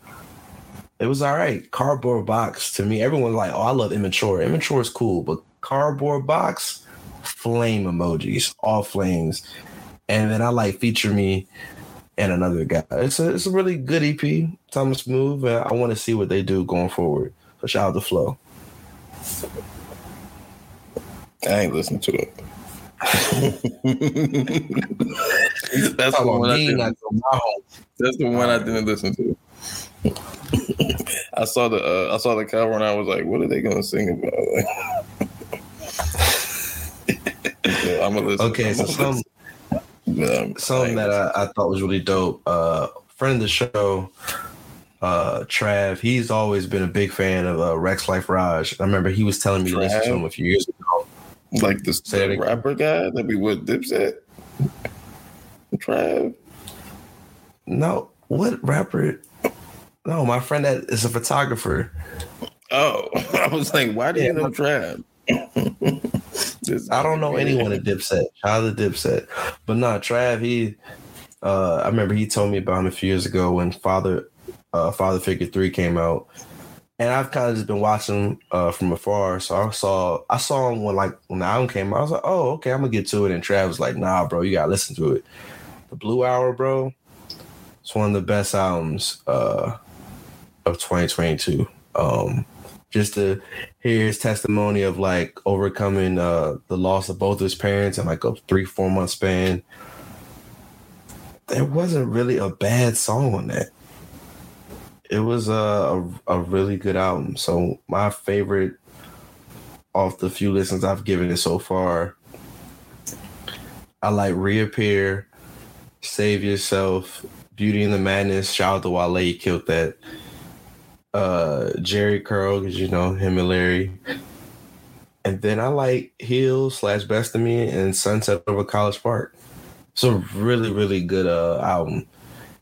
was all right. Cardboard Box, to me, everyone's like, oh, I love Immature. Immature is cool, but Cardboard Box, flame emojis, all flames. And then I like Feature Me and another guy. It's a really good EP. Thomas Move. I want to see what they do going forward. So shout out to Flow. I ain't listening to it. That's the one I didn't listen to. I saw the cover and I was like, what are they gonna sing about? Yeah, I'm gonna listen. Okay, so something that I thought was really dope. Friend of the show, Trav, he's always been a big fan of Rex Life Raj. I remember he was telling me to listen to him a few years ago. Like this rapper guy that we would Dipset? Trav? No. What rapper? No, my friend that is a photographer. Oh, I was like, why do you know Trav? I don't know anyone at Dipset. How the Dipset? But no, Trav, he... I remember he told me about him a few years ago when Father Figure 3 came out. And I've kind of just been watching from afar. So I saw him when the album came out. I was like, oh, okay, I'm going to get to it. And Trav was like, nah, bro, you got to listen to it. The Blue Hour, bro, it's one of the best albums of 2022. Just to hear his testimony of, like, overcoming the loss of both his parents in, like, a 3-4 month span. There wasn't really a bad song on that. It was a really good album. So my favorite off the few listens I've given it so far, I like Reappear, Save Yourself, Beauty and the Madness. Shout out to Wale, he killed that. Jerry Curl, because you know him and Larry. And then I like Heels / Best of Me and Sunset Over College Park. It's a really, really good album.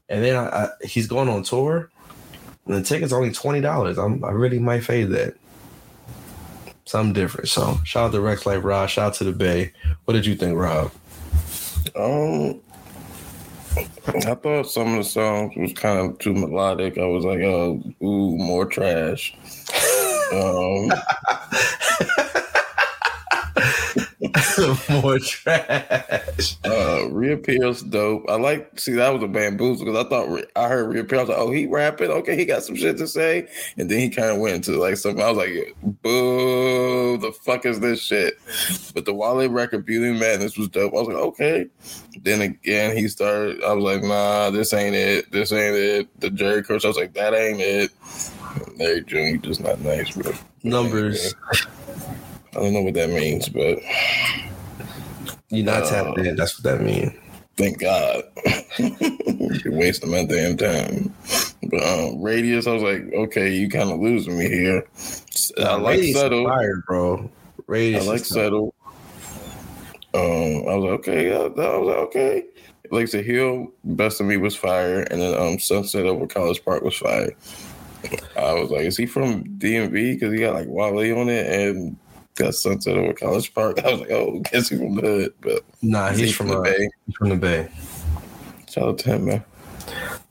And then he's going on tour. And the ticket's only $20. I really might fade that. Something different. So shout out to Rex Life Rod. Shout out to the Bay. What did you think, Rob? I thought some of the songs was kind of too melodic. I was like, oh, ooh, more trash. More trash. Reappears dope. I like. See, that was a bamboozle because I thought I heard Reappear. I was like, oh, he rapping. Okay, he got some shit to say, and then he kind of went into like something. I was like, boo, the fuck is this shit? But the Wale record, Beauty and Madness, was dope. I was like, okay. Then again, he started. I was like, nah, this ain't it. This ain't it. The Jerry Curse. I was like, that ain't it. Larry June, just not nice, bro. Numbers. I don't know what that means, but you're not tapped in. That's what that means. Thank God. You're wasting my damn time. But Radius, I was like, okay, you kind of losing me here. I like Settle, fired, bro. Radius, I like Settle. I was like, okay, Like the Hill, Best of Me was fire, and then Sunset over College Park was fire. I was like, is he from DMV? Because he got like Wale on it and got Sunset over College Park. I was like, oh, guess he's from the hood. But nah, he's from the Bay. He's from the Bay. Shout out to him, man.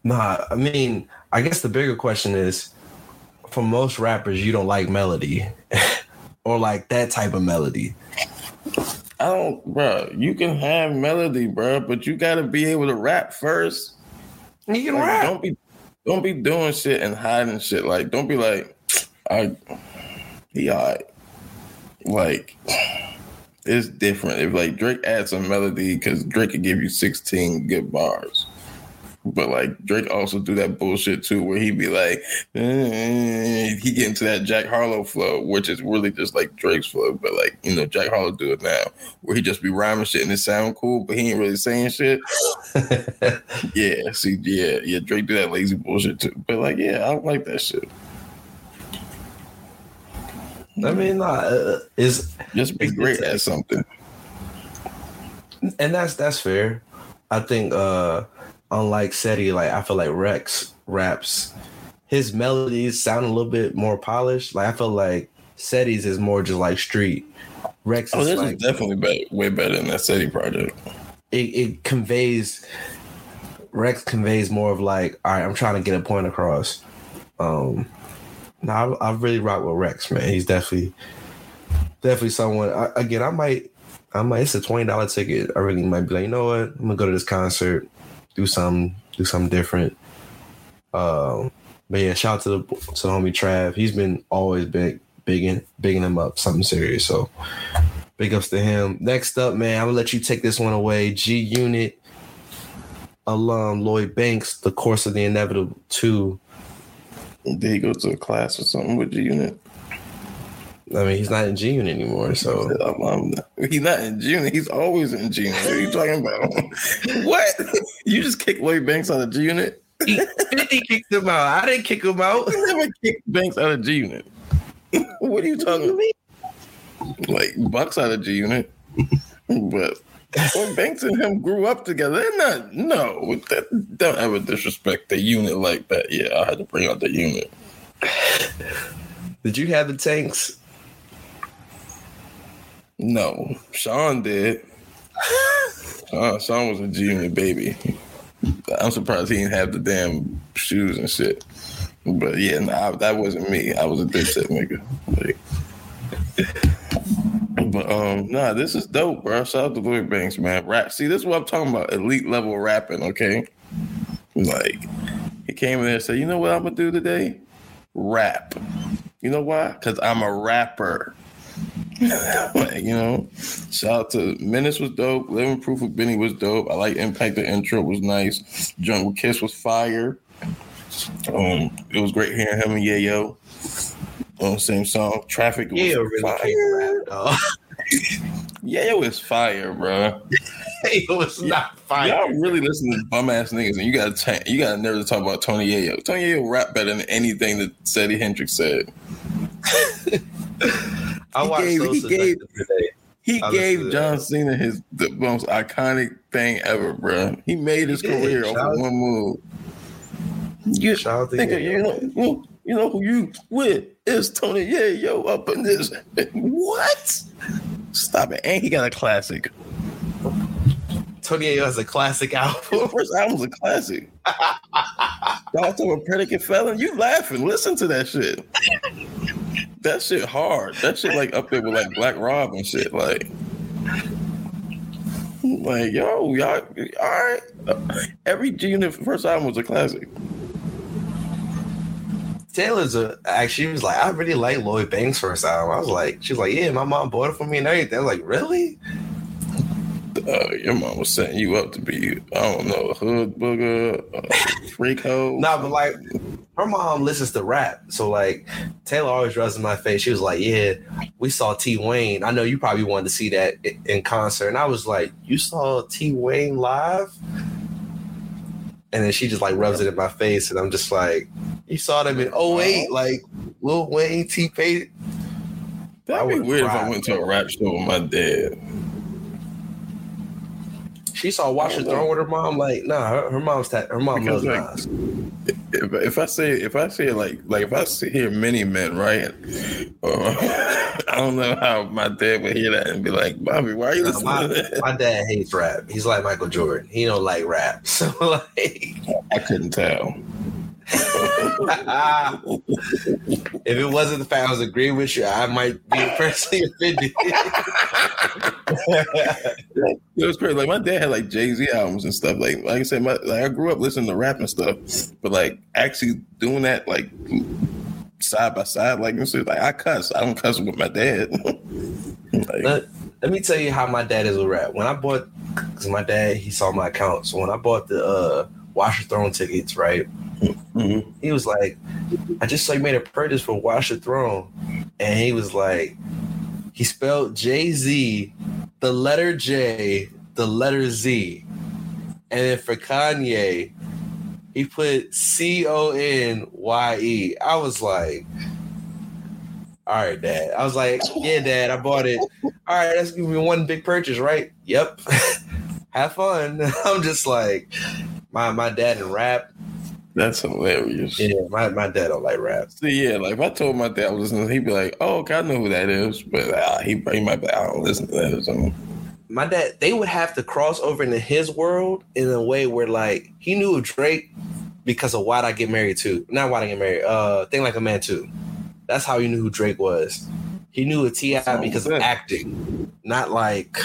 Nah, I mean, I guess the bigger question is, for most rappers, you don't like melody or like that type of melody. I don't, bro. You can have melody, bro, but you got to be able to rap first. You can like, rap. Don't be doing shit and hiding shit. Like, don't be like, he all right. Like, it's different. If, like, Drake adds some melody, because Drake could give you 16 good bars. But, like, Drake also do that bullshit, too, where he be like, he get into that Jack Harlow flow, which is really just, like, Drake's flow. But, like, you know, Jack Harlow do it now, where he just be rhyming shit and it sound cool, but he ain't really saying shit. Yeah, see, yeah, Drake do that lazy bullshit, too. But, like, yeah, I don't like that shit. I mean, it's just be great at something, and that's fair. I think, unlike Seti, like I feel like Rex raps, his melodies sound a little bit more polished. Like I feel like Seti's is more just like street. Rex, oh, this is definitely way better than that Seti project. It conveys. Rex conveys more of like, all right, I'm trying to get a point across. No, I really rock with Rex, man. He's definitely someone. I might. It's a $20 ticket. I really might be like, you know what? I'm gonna go to this concert, do something different. But yeah, shout out to the homie Trav. He's been always bigging him up, something serious. So big ups to him. Next up, man, I'm gonna let you take this one away. G Unit alum Lloyd Banks, The Course of the Inevitable 2. Did he go to a class or something with G-Unit? I mean, he's not in G-Unit anymore, so... He's not in G-Unit. He's always in G-Unit. What are you talking about? What? You just kicked Lloyd Banks out of G-Unit? 50 kicked him out. I didn't kick him out. I never kicked Banks out of G-Unit. What are you talking about? Like, Bucks out of G-Unit. But... When Banks and him grew up together, they're not. No, don't ever disrespect the unit like that. Yeah, I had to bring out the unit. Did you have the tanks? No, Sean did. Sean was a G Unit baby. I'm surprised he didn't have the damn shoes and shit. But yeah, that wasn't me. I was a dipset nigga. Like. But nah, this is dope, bro. Shout out to Lloyd Banks, man. Rap. See, this is what I'm talking about. Elite level rapping, okay? Like, he came in there and said, you know what I'm going to do today? Rap. You know why? Because I'm a rapper. Like, you know? Shout out to Menace was dope. Living Proof with Benny was dope. I like Impact. The intro was nice. Jungle Kiss was fire. It was great hearing him and Yayo. Same song. Traffic was fire. Yayo is fire, bro. Yayo is not fire. Y'all really listen to bum ass niggas, and you gotta never talk about Tony Yayo. Tony Yayo rap better than anything that Seti Hendrix said. He gave John Cena the most iconic thing ever, bro. He made his career over one move. You know who you with is Tony Yayo up in this. What? Stop it. And he got a classic. Tony Yayo has a classic album. His first album's a classic. Y'all talking about Predicate Felon? You laughing. Listen to that shit. That shit hard. That shit like up there with like Black Rob and shit. Like Like, yo, y'all, all right. Every G-Unit first album was a classic. Taylor's she was like, I really like Lloyd Banks' first album. I was like, she's like, yeah, my mom bought it for me and everything. I was like, really? Your mom was setting you up to be, I don't know, a hood booger, a freak hoe. Nah, but like, her mom listens to rap. So like, Taylor always rubbed in my face. She was like, yeah, we saw T. Wayne. I know you probably wanted to see that in concert. And I was like, you saw T. Wayne live? And then she just like rubs it in my face. And I'm just like, you saw them in 08, like Lil Wayne, T-Pain. That'd be weird if I went to a rap show with my dad. She saw Watch the Throne with her mom. Like, nah, her mom loves Nas. Like, if I hear Many Men, right? I don't know how my dad would hear that and be like, Bobby, why are you listening to that? My dad hates rap. He's like Michael Jordan. He don't like rap. So like, I couldn't tell. If it wasn't the fact I was agreeing with you, I might be personally offended. It was crazy. Like, my dad had like Jay-Z albums and stuff. Like I said, I grew up listening to rap and stuff, but like actually doing that like side by side, like you said, like I cuss. I don't cuss with my dad. Like, let me tell you how my dad is with rap. When I bought, because my dad he saw my account, so when I bought the Watch the Throne tickets, right? Mm-hmm. He was like, I just like made a purchase for Watch the Throne, and he was like, he spelled Jay-Z, the letter J, the letter Z, and then for Kanye, he put Conye. I was like, all right, Dad. I was like, yeah, Dad, I bought it. All right, that's gonna be one big purchase, right? Yep. Have fun. I'm just like, my dad and rap. That's hilarious. Yeah, my dad don't like rap. See, yeah, like if I told my dad I was listening, he'd be like, "Oh, okay, I know who that is," but he might be like, "I don't listen to that or something." My dad, they would have to cross over into his world in a way where like he knew of Drake because of Why'd I Get Married Too. Not Why'd I Get Married. Thing Like a Man Too. That's how he knew who Drake was. He knew of T.I. because of acting, not like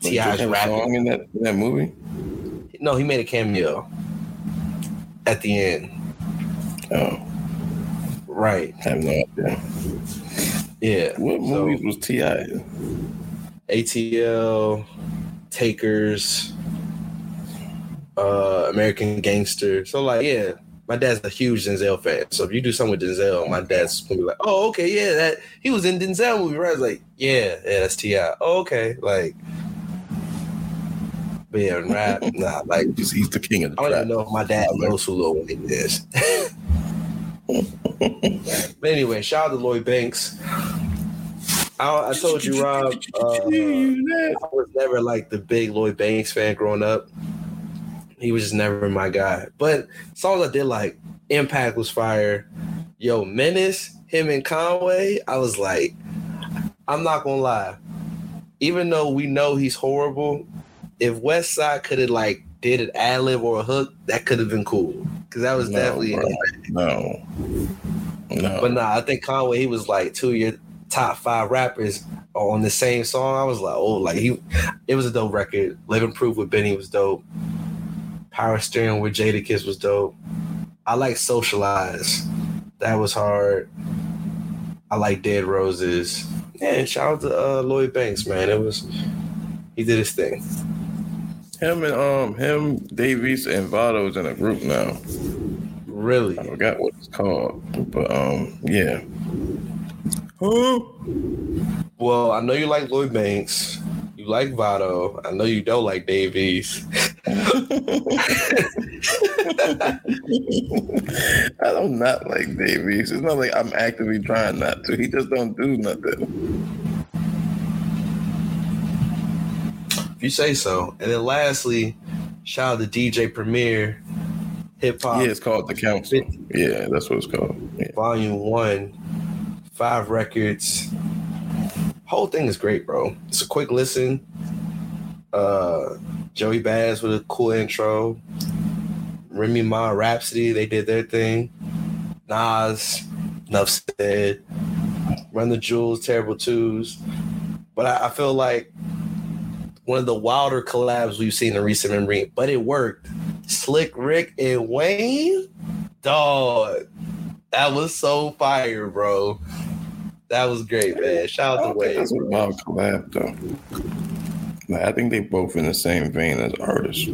T.I.'s rapping. Song in that movie. No, he made a cameo at the end. Oh. Right. I have no idea. Yeah. What movies was T.I. in? ATL, Takers, American Gangster. So, like, yeah, my dad's a huge Denzel fan. So, if you do something with Denzel, my dad's going to be like, oh, okay, yeah, that he was in Denzel movie, right? I was like, yeah, that's T.I. Oh, okay. Like, being rap, nah, like he's the king of the I don't even know if my dad knows who Lil Wayne is. But anyway, shout out to Lloyd Banks. I told you, Rob, I was never like the big Lloyd Banks fan growing up. He was just never my guy. But songs I did like, Impact was fire. Yo, Menace, him and Conway, I was like, I'm not gonna lie. Even though we know he's horrible, if West Side could have like did an ad lib or a hook, that could have been cool because that was definitely no. But nah, I think Conway he was like 2 year top five rappers on the same song. I was like, oh, like it was a dope record. Living Proof with Benny was dope. Power Steering with Jadakiss was dope. I like Socialize. That was hard. I like Dead Roses. Yeah, shout out to Lloyd Banks, man. He did his thing. Him and Davies and Vado's in a group now. Really? I forgot what it's called, but yeah. Well, I know you like Lloyd Banks. You like Vado. I know you don't like Davies. I don't not like Davies. It's not like I'm actively trying not to. He just don't do nothing. You say so. And then lastly, shout out to DJ Premier Hip Hop. Yeah, it's called The Council. 50. Yeah, that's what it's called. Yeah. Volume 1, 5 records. Whole thing is great, bro. It's a quick listen. Joey Baz with a cool intro. Remy Ma, Rhapsody, they did their thing. Nas, Nuff Said. Run the Jewels, Terrible Twos. But I feel like one of the wilder collabs we've seen in recent memory, but it worked. Slick Rick and Wayne, dog, that was so fire, bro. That was great, man. Shout out to Wayne. That's a wild collab, though. Like, I think they both in the same vein as artists.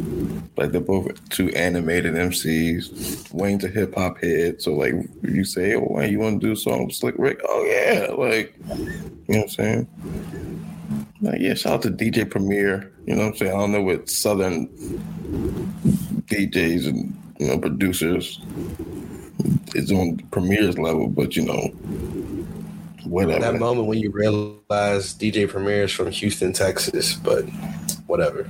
Like, they're both two animated MCs. Wayne's a hip hop head, so like you say, "Oh, Wayne, you want to do a song with Slick Rick?" Oh yeah, like, you know what I'm saying? Like, yeah, shout out to DJ Premier. You know what I'm saying? I don't know what Southern DJs and, you know, producers is on Premier's level, but you know, whatever. That moment when you realize DJ Premier is from Houston, Texas, but whatever.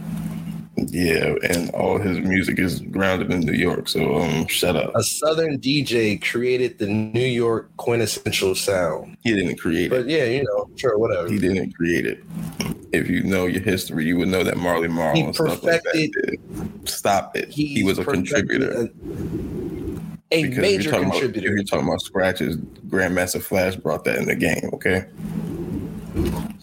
Yeah, and all his music is grounded in New York, so shut up. A Southern DJ created the New York quintessential sound. He didn't create it. But yeah, you know, sure, whatever. He didn't create it. If you know your history, you would know that Marley Marl and stuff like that did. Stop it. He was a contributor. A major contributor. If you're talking about scratches, Grandmaster Flash brought that in the game, okay?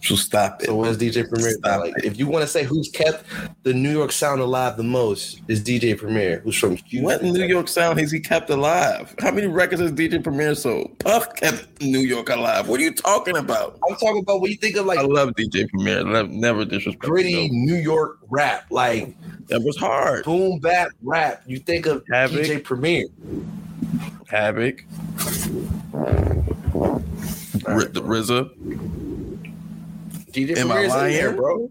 So stop it. So where's DJ Premier? Like, if you want to say who's kept the New York sound alive the most, is DJ Premier, who's from Houston. What New York sound has he kept alive? How many records has DJ Premier sold? Puff kept New York alive. What are you talking about? I'm talking about what you think of, like, I love DJ Premier. Never disrespect. Gritty New York rap, like that was hard. Boom bap rap. You think of Havoc. DJ Premier. Havoc. The RZA. DJ Premier's in there, bro.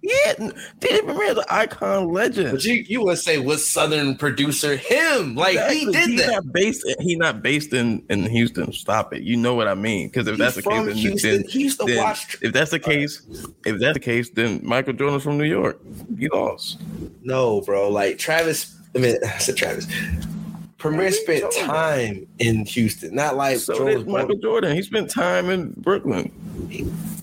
Yeah, DJ Premier's an icon legend. But you would say what Southern producer? Him. Like, exactly. He did that. He's not based in Houston. Stop it. You know what I mean? Because if that's the case, then Houston, he used to watch. If that's the case, then Michael Jordan's from New York. You lost. No, bro. Like Premier spent time in Houston. Not like Michael Jordan. He spent time in Brooklyn.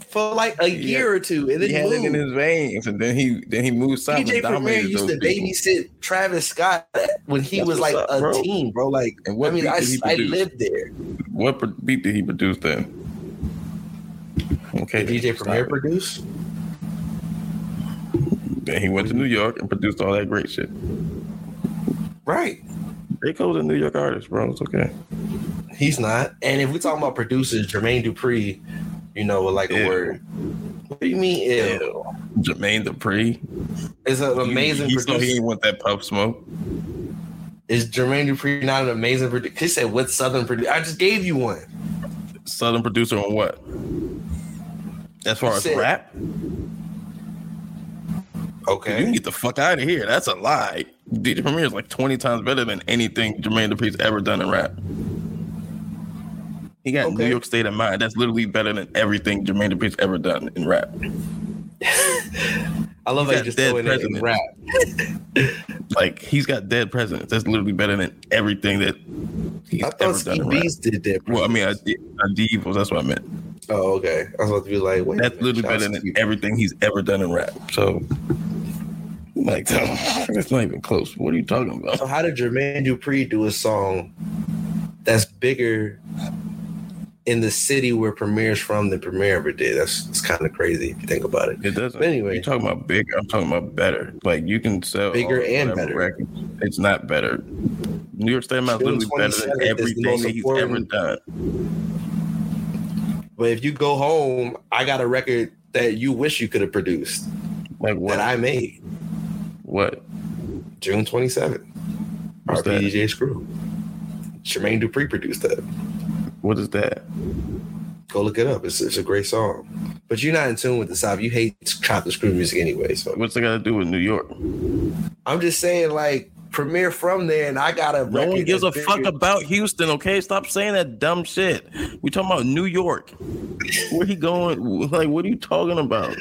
For like a year or two, and then he had it in his veins, and then he moved south. DJ Premier used to babysit Travis Scott when he was like a teen, bro. Like, I mean, I lived there. What beat did he produce then? Okay, did DJ Premier produce? Then he went to New York and produced all that great shit. Right. J. Cole's a New York artist, bro. It's okay. He's not. And if we're talking about producers, Jermaine Dupri. You know, like a word. What do you mean, ew? Jermaine Dupri is an amazing producer. He didn't want that Pop Smoke. Is Jermaine Dupri not an amazing producer? He said, what Southern producer? I just gave you one. Southern producer on what? As far as rap? Okay. You can get the fuck out of here. That's a lie. DJ Premier is like 20 times better than anything Jermaine Dupri's ever done in rap. He got New York State in mind. That's literally better than everything Jermaine Dupri's ever done in rap. I love that you just throwing it in rap. Like, he's got dead presidents. That's literally better than everything that he's ever done in rap. Did that. Well, I mean, Adiv was. That's what I meant. Oh, okay. I was about to be like, wait. That's literally better than everything he's ever done in rap. So, like, that's not even close. What are you talking about? So, how did Jermaine Dupri do a song that's bigger in the city where Premier's from than Premier ever did? That's kind of crazy if you think about it. It doesn't. But anyway, you're talking about big. I'm talking about better. Like, you can sell bigger and better records. It's not better. New York State Mouth literally better than everything that he's ever done. But if you go home, I got a record that you wish you could have produced. Like what? That I made. What? June 27th. RPDJ Screw. Jermaine Dupri produced that. What is that? Go look it up. It's a great song. But you're not in tune with the South. You hate Chop the Screw music anyway. So what's it got to do with New York? I'm just saying, like, Premier from there, and I got a record. No one gives a fuck about Houston, okay? Stop saying that dumb shit. We talking about New York. Where he going? Like, what are you talking about?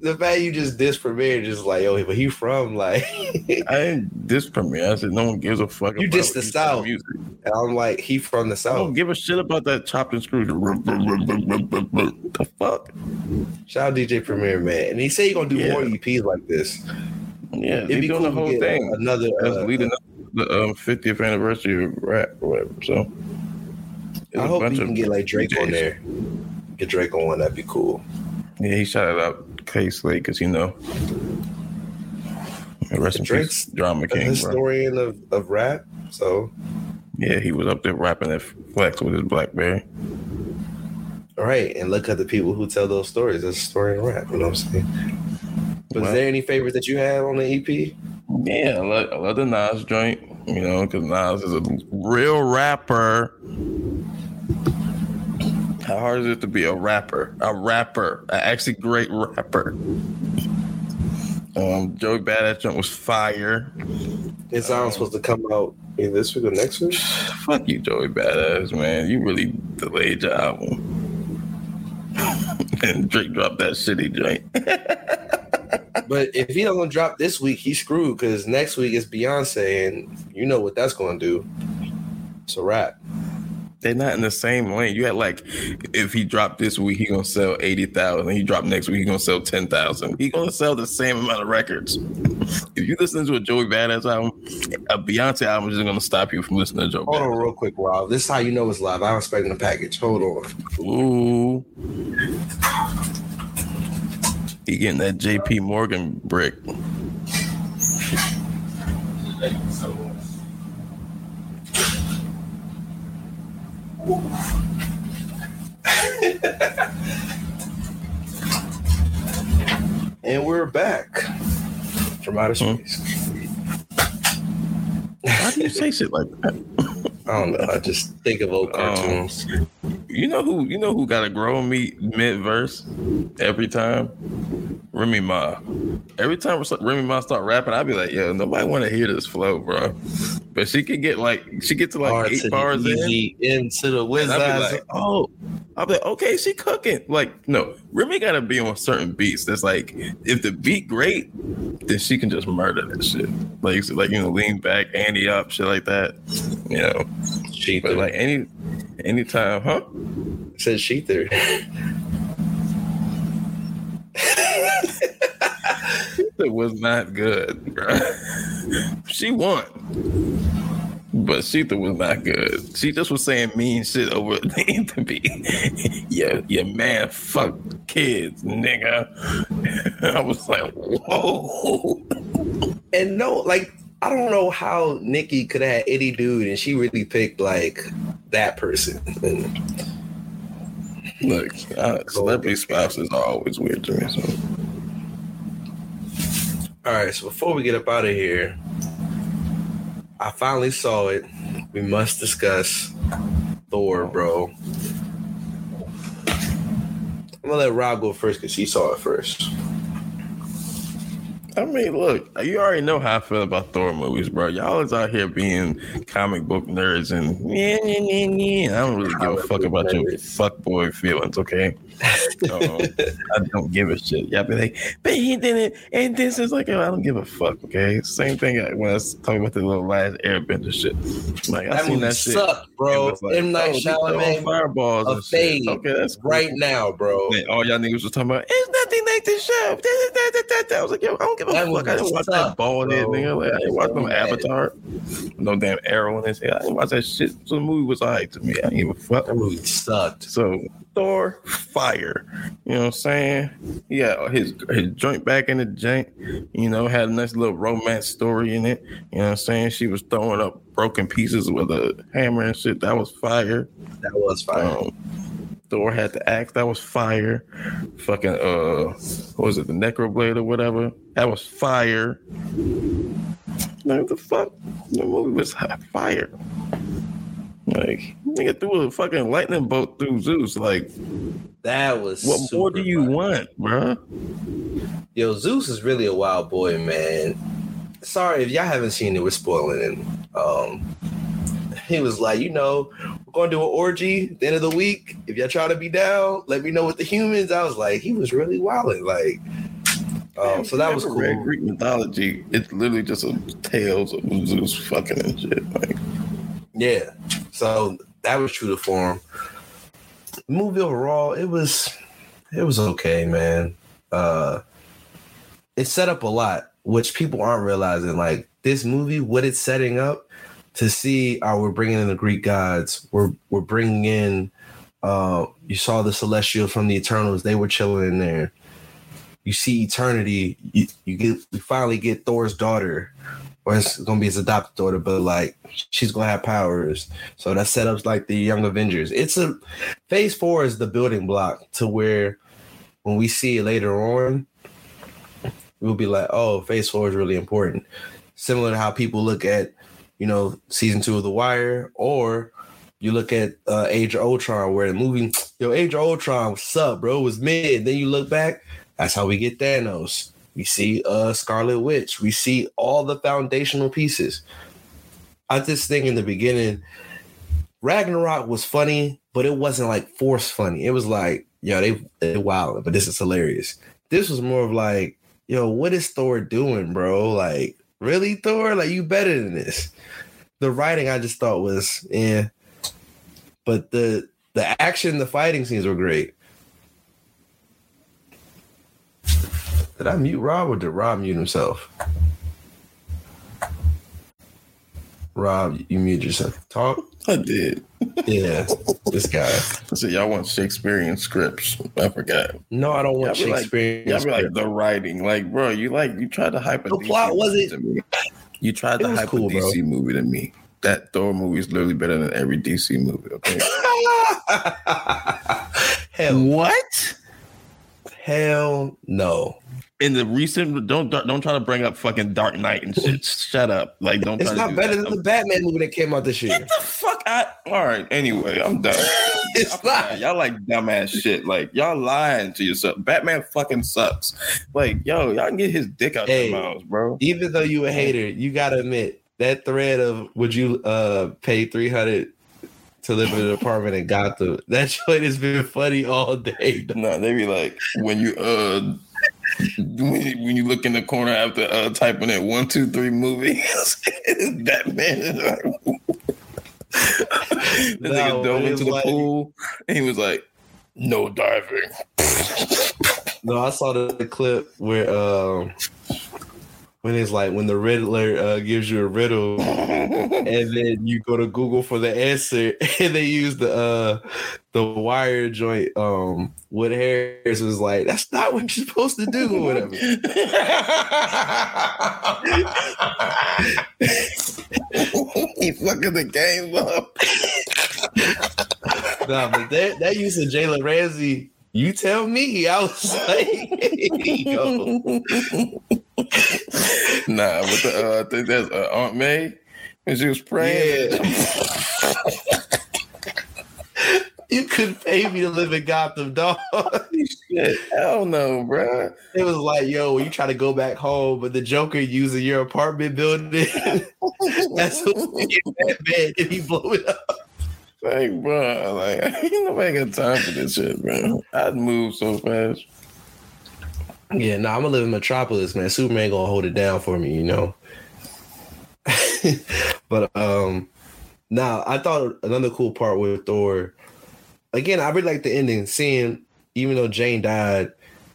The fact you just diss Premier, just like, yo, but he from, like... I didn't diss Premier. I said no one gives a fuck about... You diss the South. Music. And I'm like, he from the South. I don't give a shit about that chopped and screwed. The fuck? Shout out DJ Premier, man. And he said he's going to do more EPs like this. Yeah, it'd be doing the whole thing. Another leading up to the 50th anniversary of rap or whatever. So I hope you can get like Drake DJs on there. Get Drake on one. That'd be cool. Yeah, he shouted out Case Slade because, you know, rest in peace, Drama King. Historian of rap, so. Yeah, he was up there rapping at Flex with his Blackberry. All right, and look at the people who tell those stories. That's a story of rap, you know what I'm saying? But well, is there any favorites that you have on the EP? Yeah, I love the Nas joint, you know, because Nas is a real rapper. How hard is it to be a rapper? An actually great rapper. Joey Badass joint was fire. His song's supposed to come out either this week or next week. Fuck you, Joey Badass, man. You really delayed your album. And Drake dropped that shitty joint. But if he doesn't drop this week, he's screwed because next week is Beyonce, and you know what that's going to do. It's a wrap. They're not in the same lane. You had like, if he dropped this week, he gonna sell 80,000. He dropped next week, he gonna sell 10,000. He gonna sell the same amount of records. If you listen to a Joey Badass album, a Beyonce album is gonna stop you from listening to Joey. Hold Badass. On, real quick, Rob. This is how you know it's live. I'm expecting a package. Hold on. Ooh, he getting that J.P. Morgan brick. And we're back from outer space. Why do you say shit like that? I don't know. I just think of old cartoons. You know who got a grown me mid-verse every time? Remy Ma. Every time Remy Ma start rapping, I'd be like, yo, nobody want to hear this flow, bro. But she could get like, she gets to like hard 8 to bars in. Into the wizard. I'd be like, oh. I'll be like, okay, she cooking. Like, no. Remy got to be on certain beats. That's like, if the beat great, then she can just murder that shit. Like you know, lean back, ante up, shit like that. You know. She but like any time, huh? It says she theory. It was not good, bro. She won. But Sheetha was not good. She just was saying mean shit over the interview. Yeah, man, fuck kids, nigga. I was like, whoa. And no, like, I don't know how Nikki could have had any dude and she really picked, like, that person. Look, celebrity spouses are always weird to me. So. All right, so before we get up out of here, I finally saw it. We must discuss Thor, bro. I'm going to let Rob go first because he saw it first. I mean, look, you already know how I feel about Thor movies, bro. Y'all is out here being comic book nerds and I don't really give a fuck about nerds. Your fuckboy feelings, okay? I don't give a shit. Y'all be like, but he did it, and this is like, I don't give a fuck, okay? Same thing when I was talking about the little last Airbender shit. Like, I seen that shit. That sucked, bro. Like, M. Night Shyamalan, fireballs and shit. Okay, that's cool. Right now, bro. And all y'all niggas was talking about, it's nothing like this show. I was like, yo, I don't give I didn't watch that bald head nigga. Like, I didn't watch them Avatar. No damn arrow in his head. I didn't watch that shit. So the movie was alright to me. I didn't give a fuck. That movie sucked. So Thor, fire. You know what I'm saying? Yeah, his joint back in the joint. You know, had a nice little romance story in it. You know what I'm saying? She was throwing up broken pieces with a hammer and shit. That was fire. Thor had the axe. That was fire. Fucking, what was it? The Necroblade or whatever. That was fire. Like, what the fuck? The movie was fire. Like, nigga threw a fucking lightning bolt through Zeus. Like, that was what more do you want, bro? Yo, Zeus is really a wild boy, man. Sorry if y'all haven't seen it. We're spoiling it. He was like, you know, we're going to do an orgy at the end of the week. If y'all try to be down, let me know with the humans. I was like, he was really wilding. Like, so that was cool. Greek mythology, it's literally just a tales of Zeus fucking and shit. Like, yeah. So that was true to form. Movie overall, it was okay, man. It set up a lot, which people aren't realizing. Like, this movie, what it's setting up, to see, we're bringing in the Greek gods. We're bringing in You saw the Celestials from the Eternals. They were chilling in there. You see Eternity. You finally get Thor's daughter, or it's going to be his adopted daughter, but, like, she's going to have powers. So that set up, like, the Young Avengers. Phase 4 is the building block to where when we see it later on, we'll be like, oh, Phase 4 is really important. Similar to how people look at, you know, Season 2 of The Wire, or you look at Age of Ultron, where the movie, yo, Age of Ultron, what's up, bro? It was mid. Then you look back, that's how we get Thanos. We see Scarlet Witch. We see all the foundational pieces. I just think in the beginning, Ragnarok was funny, but it wasn't like forced funny. It was like, yo, they wild, but this is hilarious. This was more of like, yo, what is Thor doing, bro? Like, really, Thor? Like, you better than this. The writing I just thought was, yeah. But the action, the fighting scenes were great. Did I mute Rob, or did Rob mute himself? Rob, you muted yourself. Talk? I did. Yeah, this guy. So y'all want Shakespearean scripts. I forgot. No, I don't want Shakespearean scripts. Like the writing. Like, bro, you tried to hype a DC plot movie to me. You tried to hype a DC movie to me. That Thor movie is literally better than every DC movie. Okay. Hell, what? Hell no. In the recent, don't try to bring up fucking Dark Knight and shit. Shut up. Like, don't. It's not better than the Batman movie that came out this year. Get the fuck out. All right. Anyway, I'm done. It's not. Y'all like dumbass shit. Like, y'all lying to yourself. Batman fucking sucks. Like, yo, y'all can get his dick out your mouths, bro. Even though you a hater, you gotta admit that thread of would you pay $300 to live in an apartment in Gotham? That shit has been funny all day. No, they be like, when you look in the corner after typing in 1, 2, 3 movies, that man. The nigga dove into the pool and he was like, "No diving." No, I saw the clip where when it's like when the Riddler gives you a riddle and then you go to Google for the answer and they use the wire joint. Wood Harris was like, that's not what you're supposed to do or whatever. He fucking the game up. Nah, but that use of Jalen Ramsey, you tell me. I was like, yo. Nah, but I think that's Aunt May, and she was praying. Yeah. You couldn't pay me to live in Gotham, dog. Shit, hell no, bro. It was like, yo, when you try to go back home, but the Joker using your apartment building, that's what we get that bad if he blow it up. Like, bro, like, ain't nobody got time for this shit, bro. I'd move so fast. Yeah, no, I'm gonna live in Metropolis, man. Superman gonna hold it down for me, you know. But now I thought another cool part with Thor. Again, I really like the ending. Seeing, even though Jane died,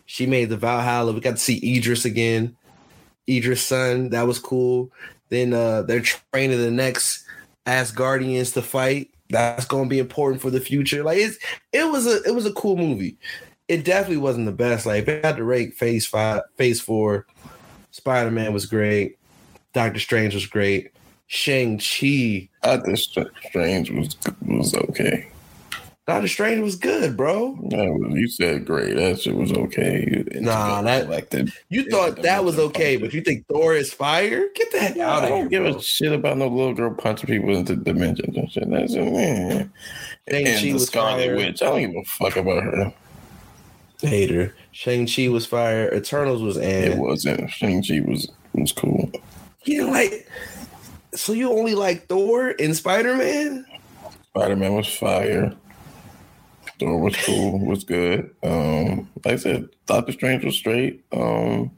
she made the Valhalla. We got to see Idris again, Idris' son. That was cool. Then they're training the next Asgardians to fight. That's going to be important for the future. Like, it was a cool movie. It definitely wasn't the best. Like, if I had to rate Phase 4, Spider-Man was great. Doctor Strange was great. Shang-Chi. Doctor Strange was okay. Doctor Strange was good, bro. No, you said great. That shit was okay. You thought that was okay, but you think Thor is fire? Get the heck out of here! I don't give a shit about no little girl punching people into dimensions and shit. That's it, man. And the Scarlet Witch. I don't give a fuck about her. Hater. Shang-Chi was fire. Eternals was It wasn't. Shang-Chi was cool. You like? So you only like Thor and Spider-Man? Spider-Man was fire. Thor was cool, was good. Like I said, Doctor Strange was straight. So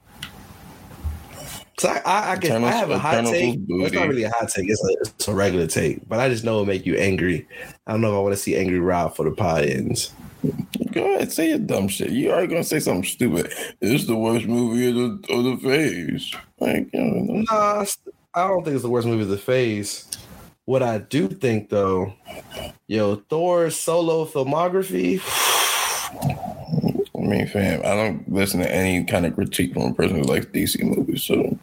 I have a hot take. It's not really a hot take. It's a regular take. But I just know it'll make you angry. I don't know if I want to see angry Rob for the pod ends. Go ahead, say your dumb shit. You are going to say something stupid. It's the worst movie of the phase. Like, you know, I don't think it's the worst movie of the phase. What I do think, though, Yo, Thor's solo filmography. I mean, fam, I don't listen to any kind of critique from a person who likes DC movies. So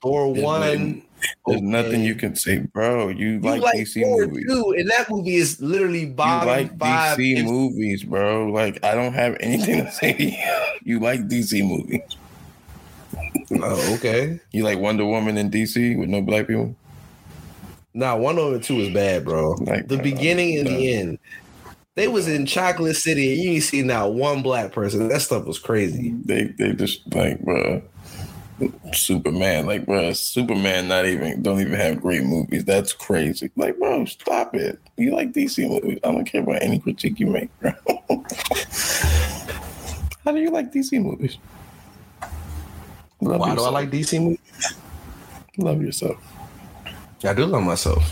Thor one, there's nothing you can say, bro. You like DC Thor movies, too, and that movie is literally bottom five. You like five DC movies, bro. Like, I don't have anything to say to you. You like DC movies. Oh, okay. You like Wonder Woman in DC with no black people? Nah, Wonder Woman 2 is bad, bro. Like, the beginning and the end. They was in Chocolate City and you ain't seen not one black person. That stuff was crazy. They just like, bro, Superman. Like, bro, Superman don't even have great movies. That's crazy. Like, bro, stop it. You like DC movies. I don't care about any critique you make, bro. How do you like DC movies? Love Why yourself. Do I like DC movies? Love yourself. I do love myself.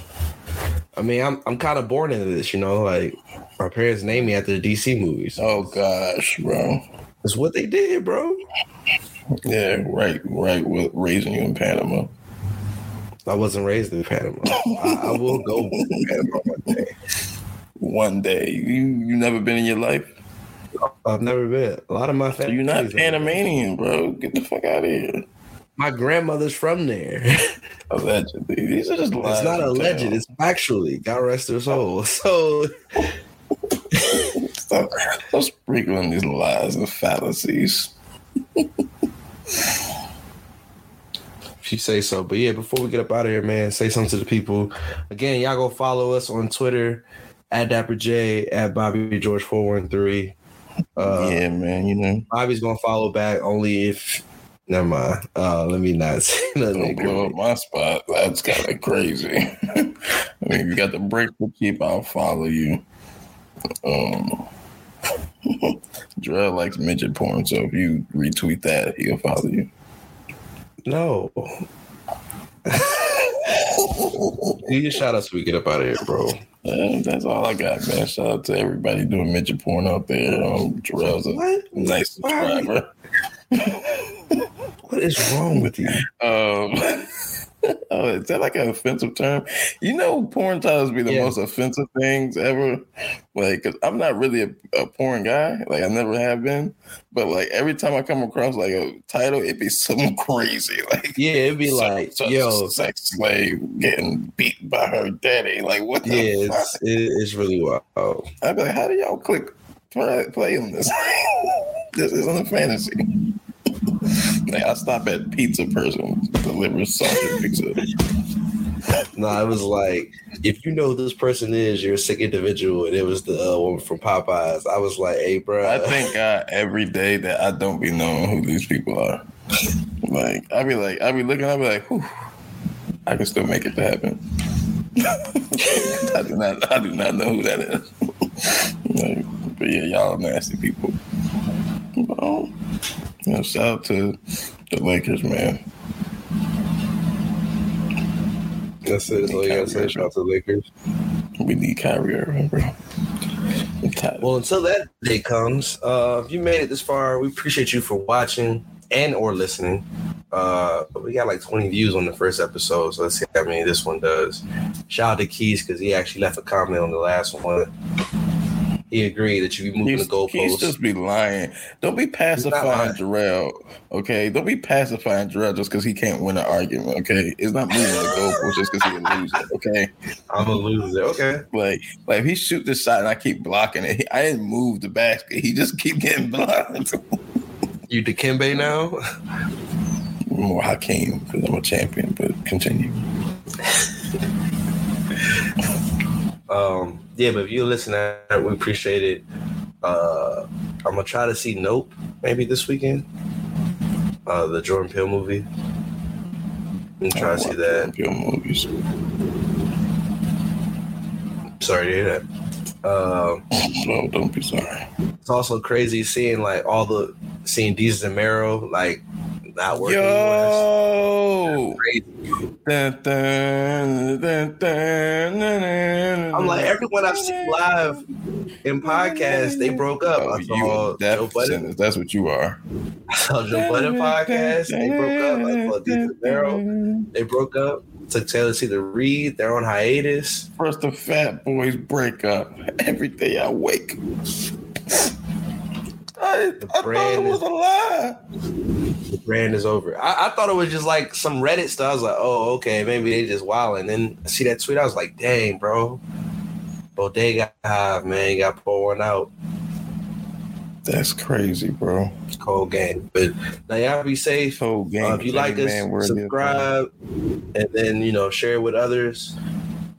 I mean, I'm kind of born into this, you know. Like, my parents named me after the DC movies. Oh gosh, bro, that's what they did, bro. Yeah, right. With raising you in Panama. I wasn't raised in Panama. I will go to Panama one day. One day, you never been in your life. I've never been. A lot of my family. So you're not Panamanian, bro. Get the fuck out of here. My grandmother's from there. Allegedly. These are just lies. It's not alleged. It's actually. God rest her soul. So. Stop sprinkling these lies and fallacies. If you say so. But yeah, before we get up out of here, man, say something to the people. Again, y'all go follow us on Twitter at Dapper J, at Bobby George 413. Yeah, man, you know. Bobby's going to follow back only if. Never mind. Let me not say nothing. Don't blow up my spot. That's kind of crazy. I mean, if you got the break to keep, I'll follow you. Dre likes midget porn, so if you retweet that, he'll follow you. No. You just shout out so we get up out of here, bro. That's all I got, man. Shout out to everybody doing midget porn out there. Jarrell's a nice subscriber. What is wrong with you? Is that like an offensive term? You know, porn titles be the most offensive things ever. Like, cause I'm not really a porn guy. Like, I never have been. But like every time I come across like a title, it'd be something crazy. Like, yeah, it'd be yo, sex slave getting beat by her daddy. Like, what? The fuck? It's really wild. Oh. I'd be like, how do y'all click play on this? This isn't a fantasy. Like, I stop at pizza person delivers sausage pizza. Nah, it was like, if you know who this person is, you're a sick individual. And it was the woman from Popeyes. I was like, hey, bro. I thank God every day that I don't be knowing who these people are. Like, I'd be like, whew, I can still make it to happen. I do not know who that is. Like, but yeah, y'all are nasty people. Well, you know, shout out to the Lakers, man. That's it. That's all you gotta say. Shout out to the Lakers. We need Kyrie Irving, bro. Well, until that day comes, if you made it this far, we appreciate you for watching and or listening. We got like 20 views on the first episode, so let's see how many this one does. Shout out to Keys, because he actually left a comment on the last one. He agreed that you be moving the goalposts. He's just be lying. Don't be pacifying Jarrell, okay? Don't be pacifying Jarrell just because he can't win an argument, okay? It's not moving the goalposts just because he's a loser, okay? I'm a loser, okay? Like if he shoot this shot and I keep blocking it, I didn't move the basket. He just keep getting blocked. You Dikembe now? More Hakeem because I'm a champion, but continue. Yeah, but if you listen to that, we appreciate it. I'm going to try to see Nope maybe this weekend, the Jordan Peele movie. I'm going to try to see that. Jordan Peele movies. Sorry to hear that. No, don't be sorry. It's also crazy seeing like seeing Desus and Mero like not working. Yo! Dun, dun, dun, dun, dun. I'm like, everyone I've seen live in podcasts, they broke up. I saw Joe Budden. That's what you are. I saw Joe Budden podcast. They broke up. I saw Desus and Mero. They broke up. took Taylor C to Reed. They're on hiatus. First, the Fat Boys break up. Every day I wake I thought it was a lie. The brand is over. I thought it was just like some Reddit stuff. I was like, oh, okay, maybe they just wilding. Then I see that tweet. I was like, dang, bro. Bodega Hive, man, got poured one out. That's crazy, bro. It's cold game. But now y'all be safe. Cold game. If you like us, man, subscribe, and then, you know, share it with others.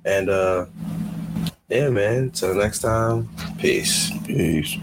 And, yeah, man, till next time, peace. Peace.